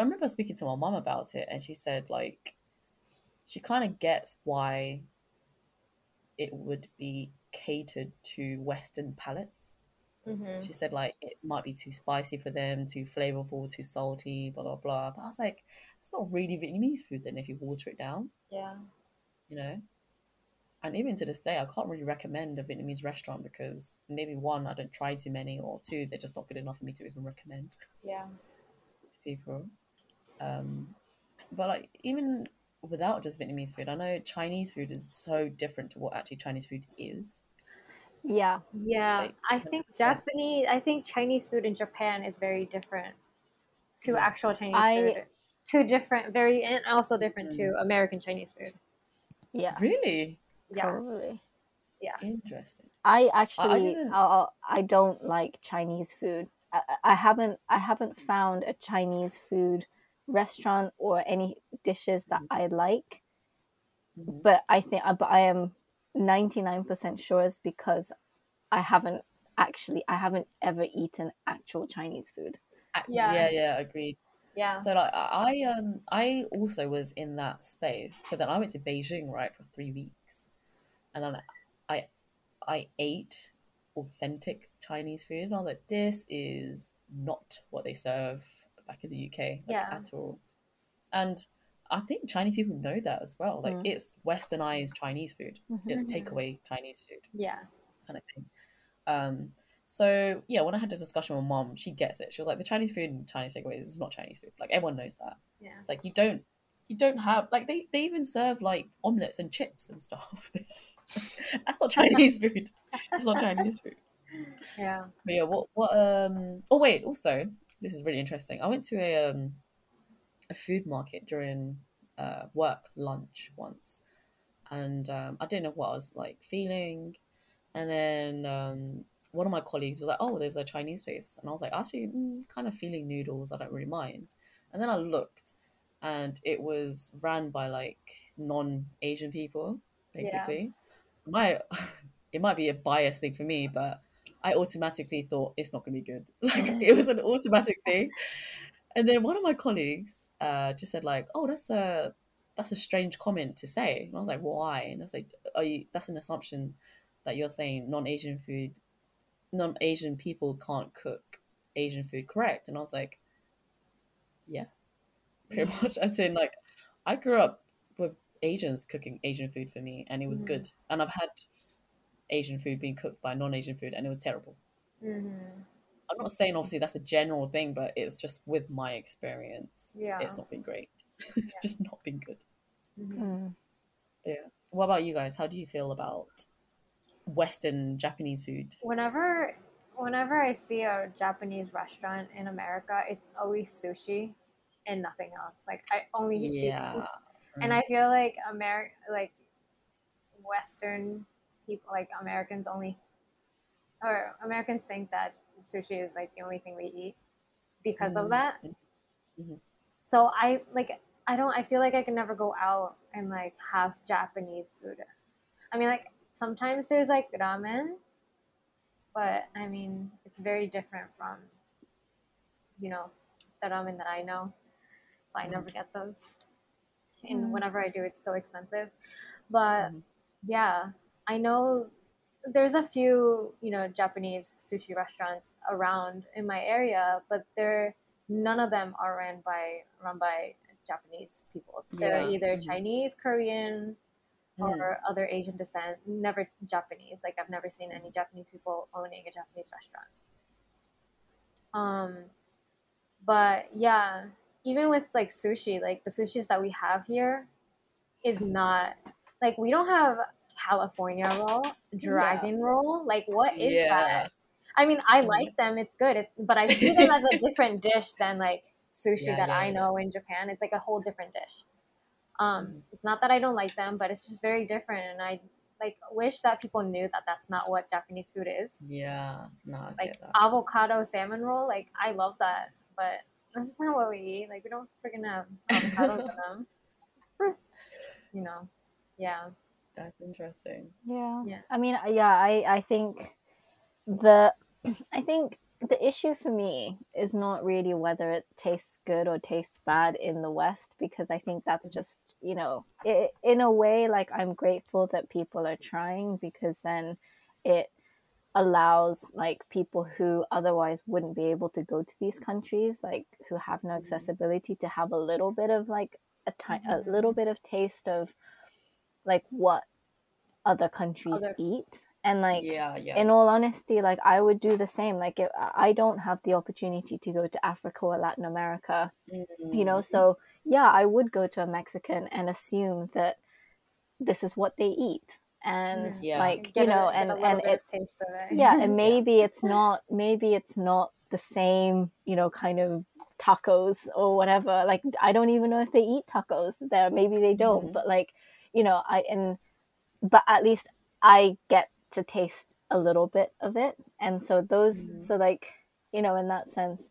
remember speaking to my mum about it, and she said like she kind of gets why it would be catered to Western palates. Mm-hmm. She said like it might be too spicy for them, too flavorful, too salty, blah blah blah. But I was like, it's not really Vietnamese food then if you water it down. Yeah, you know. And even to this day, I can't really recommend a Vietnamese restaurant because maybe one, I don't try too many, or two, they're just not good enough for me to even recommend. Yeah. To people. But like even without just Vietnamese food, I know Chinese food is so different to what actually Chinese food is. Yeah. Yeah. Like, I think Chinese food in Japan is very different to actual Chinese food. Too different, very, and also different to American Chinese food. Yeah. Really? Yeah. Probably. Yeah. Interesting. I actually I don't like Chinese food. I haven't found a Chinese food restaurant or any dishes that I like. Mm-hmm. But I am 99% sure it's because I haven't ever eaten actual Chinese food. Yeah, agreed. Yeah. So like I also was in that space, but then I went to Beijing, right, for 3 weeks. And then I ate authentic Chinese food, and I was like, this is not what they serve back in the UK at all. And I think Chinese people know that as well. Like, it's westernized Chinese food. Mm-hmm. It's takeaway Chinese food. Yeah. Kind of thing. So, yeah, when I had this discussion with Mom, she gets it. She was like, the Chinese food and Chinese takeaways is not Chinese food. Like, everyone knows that. Yeah. Like, you don't have... Like, they even serve, like, omelettes and chips and stuff. That's not Chinese food. It's not Chinese food. Yeah. But yeah, oh wait, also, this is really interesting. I went to a food market during work lunch once, and I didn't know what I was like feeling, and then one of my colleagues was like, oh, there's a Chinese place, and I was like, actually kind of feeling noodles, I don't really mind. And then I looked, and it was ran by like non-Asian people basically. Yeah. It might be a biased thing for me, but I automatically thought it's not going to be good. Like, it was an automatic thing. And then one of my colleagues just said like, oh, that's a strange comment to say. And I was like, why? And I was like, that's an assumption that you're saying non-Asian people can't cook Asian food correct. And I was like, yeah, pretty much. I said like, I grew up with Asians cooking Asian food for me, and it was good. And I've had Asian food being cooked by non-Asian food, and it was terrible. Mm-hmm. I'm not saying obviously that's a general thing, but it's just with my experience. Yeah, it's not been great. It's just not been good. Mm-hmm. Yeah. What about you guys? How do you feel about Western Japanese food? Whenever I see a Japanese restaurant in America, it's always sushi and nothing else. Like, I only see things. And I feel like Western people, like Americans think that sushi is like the only thing we eat because of that. Mm-hmm. So I feel like I can never go out and like have Japanese food. I mean, like, Sometimes there's like ramen, but I mean, it's very different from, you know, the ramen that I know. So I never get those. And whenever I do, it's so expensive. But yeah, I know there's a few, you know, Japanese sushi restaurants around in my area, but none of them are run by Japanese people. They're either Chinese, Korean, or other Asian descent, never Japanese. Like, I've never seen any Japanese people owning a Japanese restaurant. But yeah, even with like sushi, like the sushis that we have here is not like, we don't have California roll, dragon roll. Like, what is that? I mean, I like them, it's good, but I see them as a different dish than like sushi I know in Japan. It's like a whole different dish. It's not that I don't like them, but it's just very different, and I like wish that people knew that that's not what Japanese food is. Yeah, no, I like get that. Avocado salmon roll, like I love that, but that's not what we eat. Like, we don't freaking have avocados for them. You know, yeah. That's interesting. Yeah. I mean, I think the issue for me is not really whether it tastes good or tastes bad in the West, because I think that's just, you know, it, in a way, like, I'm grateful that people are trying, because then it allows like people who otherwise wouldn't be able to go to these countries, like who have no accessibility, to have a little bit of like a little bit of taste of like what other countries eat. And like, in all honesty, like I would do the same. Like, if I don't have the opportunity to go to Africa or Latin America, you know, so yeah, I would go to a Mexican and assume that this is what they eat. And like, you know, and it tastes of it. Yeah. And maybe it's not the same, you know, kind of tacos or whatever. Like, I don't even know if they eat tacos there. Maybe they don't, but like, you know, but at least I get to taste a little bit of it. And so so like, you know, in that sense,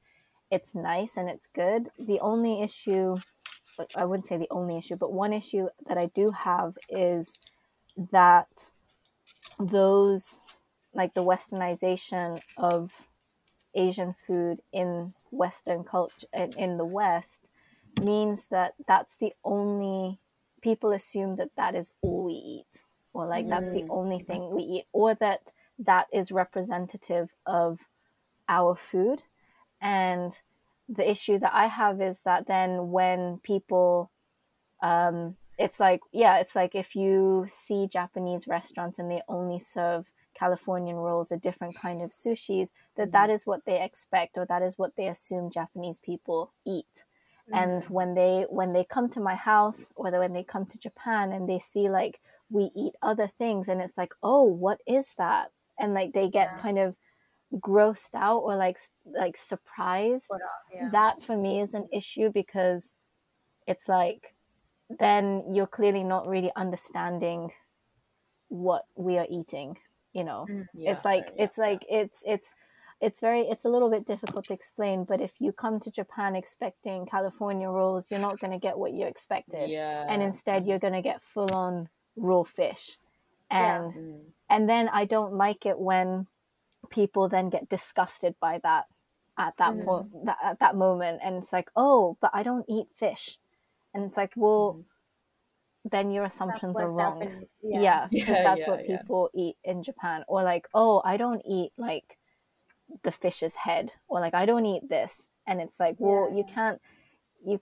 it's nice and it's good. The only issue, I wouldn't say the only issue, but one issue that I do have is that those, like the westernization of Asian food in Western culture, in the West, means that that's the only, people assume that that is all we eat. Or like, that's the only thing we eat, or that is representative of our food. And the issue that I have is that then when people, it's like if you see Japanese restaurants and they only serve Californian rolls or different kind of sushis, that is what they expect, or that is what they assume Japanese people eat. And when they come to my house, or when they come to Japan and they see like, we eat other things, and it's like, oh, what is that? And like, they get kind of grossed out, or like surprised. That for me is an issue, because it's like, then you're clearly not really understanding what we are eating, you know. It's a little bit difficult to explain, but if you come to Japan expecting California rolls, you're not going to get what you expected. And instead you're going to get full on raw fish, and then I don't like it when people then get disgusted by that at that moment, and it's like, oh, but I don't eat fish, and it's like, well, then your assumptions are wrong. Because that's what people eat in Japan. Or like, oh, I don't eat like the fish's head, or like, I don't eat this, and it's like, well, you can't. You,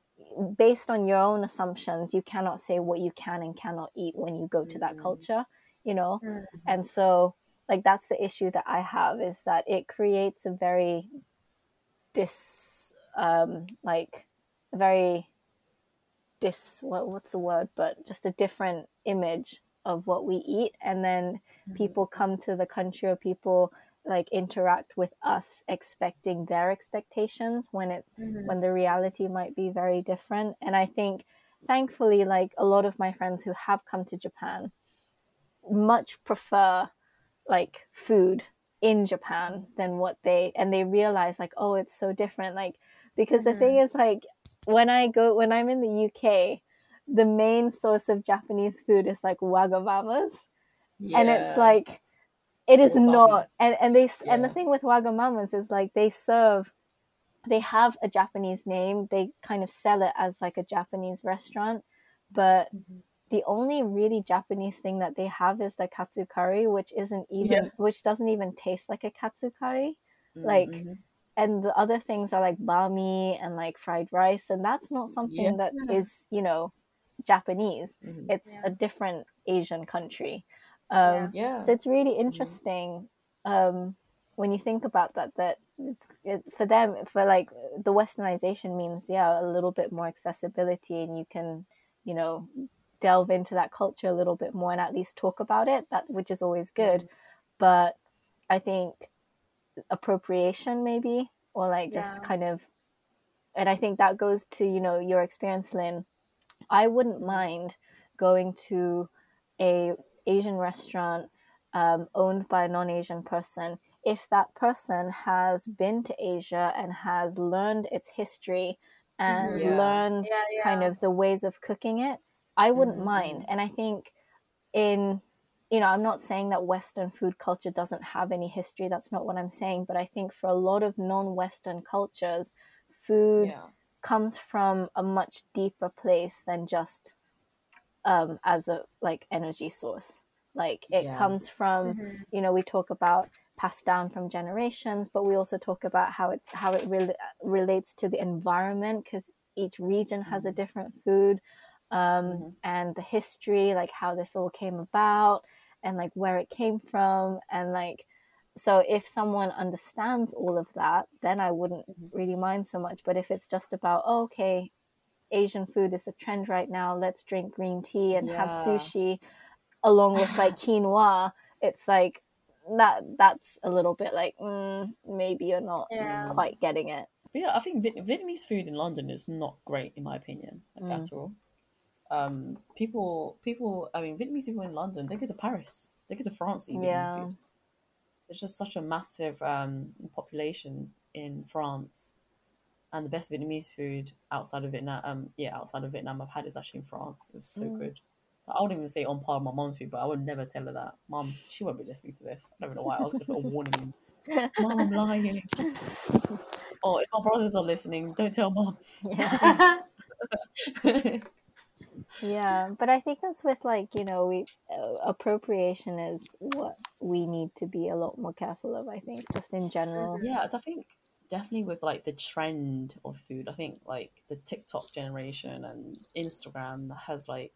based on your own assumptions, you cannot say what you can and cannot eat when you go to that culture, you know. And so like, that's the issue that I have, is that it creates a very just a different image of what we eat. And then people come to the country, or people like interact with us expecting their expectations, when it when the reality might be very different. And I think, thankfully, like a lot of my friends who have come to Japan much prefer like food in Japan than what they realize, like, oh, it's so different. Like, because the thing is, like, when I'm in the UK, the main source of Japanese food is like Wagamama's. Yeah. And it's like, it is not. And the thing with Wagamama's is like they have a Japanese name. They kind of sell it as like a Japanese restaurant, but the only really Japanese thing that they have is the katsu curry, which doesn't even taste like a katsu curry. Like, and the other things are like bami and like fried rice, and that's not something that is, you know, Japanese. It's a different Asian country. So it's really interesting when you think about that for them, for like the westernization means a little bit more accessibility, and you can, you know, delve into that culture a little bit more and at least talk about it, which is always good. But I think appropriation maybe, or like just kind of, and I think that goes to, you know, your experience, Lynn. I wouldn't mind going to a Asian restaurant owned by a non-Asian person if that person has been to Asia and has learned its history and learned kind of the ways of cooking it. I wouldn't mind. And I think I'm not saying that Western food culture doesn't have any history. That's not what I'm saying. But I think for a lot of non-Western cultures, food comes from a much deeper place than just as a like energy source. Like it comes from, you know, we talk about passed down from generations, but we also talk about how it relates to the environment, because each region has a different food and the history, like how this all came about and like where it came from. And like, so if someone understands all of that, then I wouldn't really mind so much. But if it's just about, oh, okay, Asian food is the trend right now, let's drink green tea and have sushi along with like quinoa, it's like that's a little bit like maybe you're not quite getting it. But I think Vietnamese food in London is not great in my opinion at all. Vietnamese people in London, they go to Paris, they go to France to eat Vietnamese food. There's just such a massive population in France, and the best Vietnamese food outside of Vietnam I've had is actually in France. It was so good. I wouldn't even say on par with my mom's food, but I would never tell her that. Mom, she won't be listening to this. I don't know why. I was going to put a warning. Mom, I'm lying. Or if my brothers are listening, don't tell Mom. But I think that's with like, you know, appropriation is what we need to be a lot more careful of, I think, just in general. Yeah, I think definitely with like the trend of food, I think like the TikTok generation and Instagram has like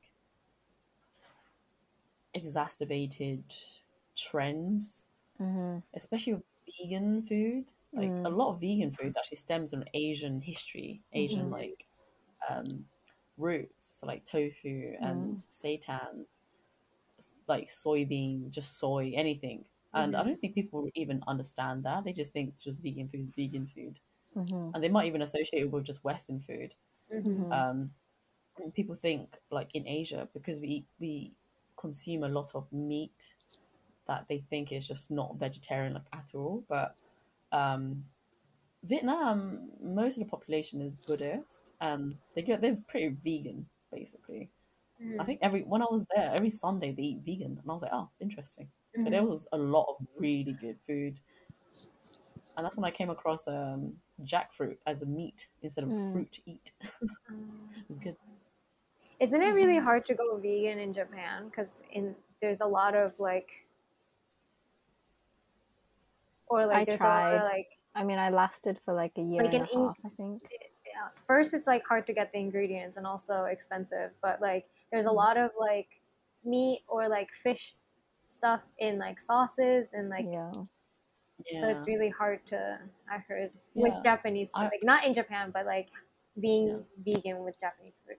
exacerbated trends, especially with vegan food. Like a lot of vegan food actually stems from Asian history, Asian like roots, like tofu and seitan, like soybean, just soy, anything. And I don't think people even understand that. They just think just vegan food is vegan food, and they might even associate it with just Western food. And people think like in Asia, because we consume a lot of meat, that they think is just not vegetarian like at all. But Vietnam, most of the population is Buddhist, and they're pretty vegan basically. I think when I was there, every Sunday they eat vegan, and I was like, oh, it's interesting. But there was a lot of really good food, and that's when I came across jackfruit as a meat instead of fruit to eat. It was good. Isn't it really hard to go vegan in Japan? Because there's a lot of like, or like I tried. A lot of, like, I mean, I lasted for like a year like and a half, I think. First, it's like hard to get the ingredients and also expensive. But like, there's a lot of like meat or like fish stuff in like sauces and like. Yeah. So it's really hard to. I heard with Japanese food, like not in Japan, but like being vegan with Japanese food.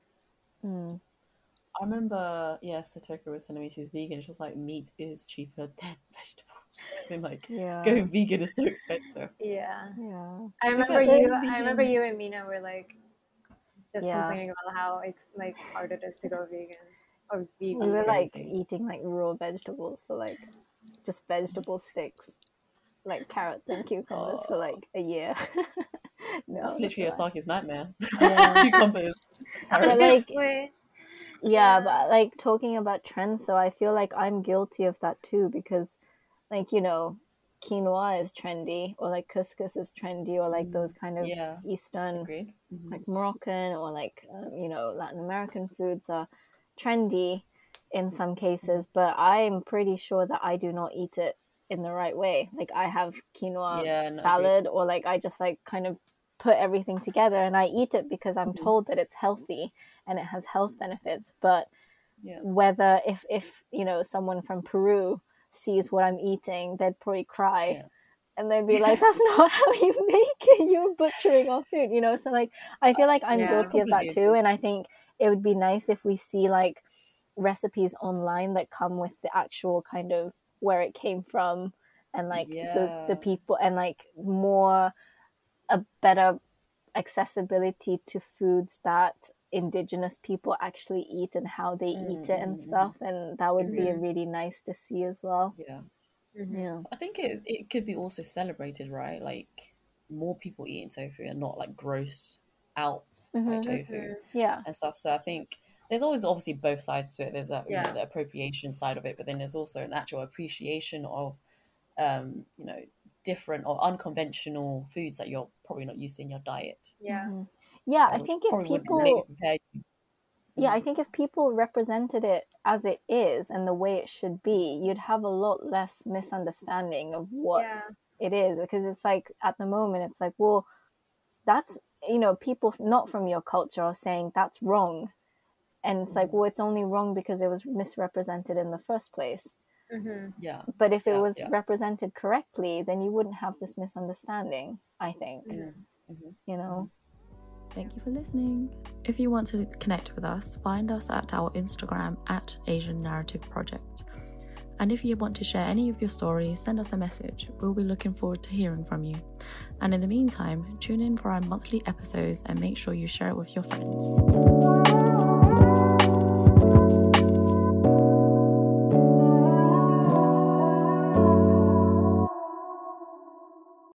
I remember, Satoko was telling me she's vegan. She was like, meat is cheaper than vegetables. So like, going vegan is so expensive. I remember you and Mina were like, just complaining about how it's like hard it is to go vegan or vegan. We were like eating like raw vegetables for like just vegetable sticks, like carrots and cucumbers for like a year. No, that's literally Asaki's nightmare. Cucumbers. Like, Yeah, but like talking about trends though, I feel like I'm guilty of that too, because like, you know, quinoa is trendy, or like couscous is trendy, or like those kind of Eastern, mm-hmm. like Moroccan or like, you know, Latin American foods are trendy in some cases, but I'm pretty sure that I do not eat it in the right way. Like I have quinoa salad, or like I just like kind of put everything together and I eat it because I'm told that it's healthy and it has health benefits. But whether if you know, someone from Peru sees what I'm eating, they'd probably cry and they'd be like, that's not how you make it, you're butchering our food, you know. So like I feel like I'm guilty of that too, and I think it would be nice if we see like recipes online that come with the actual kind of where it came from and like the people, and like more a better accessibility to foods that indigenous people actually eat and how they eat it and stuff, and that would be really nice to see as well. I think it could be also celebrated, right? Like more people eating tofu and not like grossed out by tofu and stuff. So I think there's always obviously both sides to it. There's that you know, the appropriation side of it, but then there's also an actual appreciation of you know, different or unconventional foods that you're probably not used to in your diet. I think if people represented it as it is and the way it should be, you'd have a lot less misunderstanding of what it is, because it's like at the moment it's like, well, that's, you know, people not from your culture are saying that's wrong, and it's like, well, it's only wrong because it was misrepresented in the first place. But if it was represented correctly, then you wouldn't have this misunderstanding, I think. You know. Thank you for listening. If you want to connect with us, find us at our Instagram at Asian Narrative Project. And if you want to share any of your stories, send us a message. We'll be looking forward to hearing from you. And in the meantime, tune in for our monthly episodes and make sure you share it with your friends.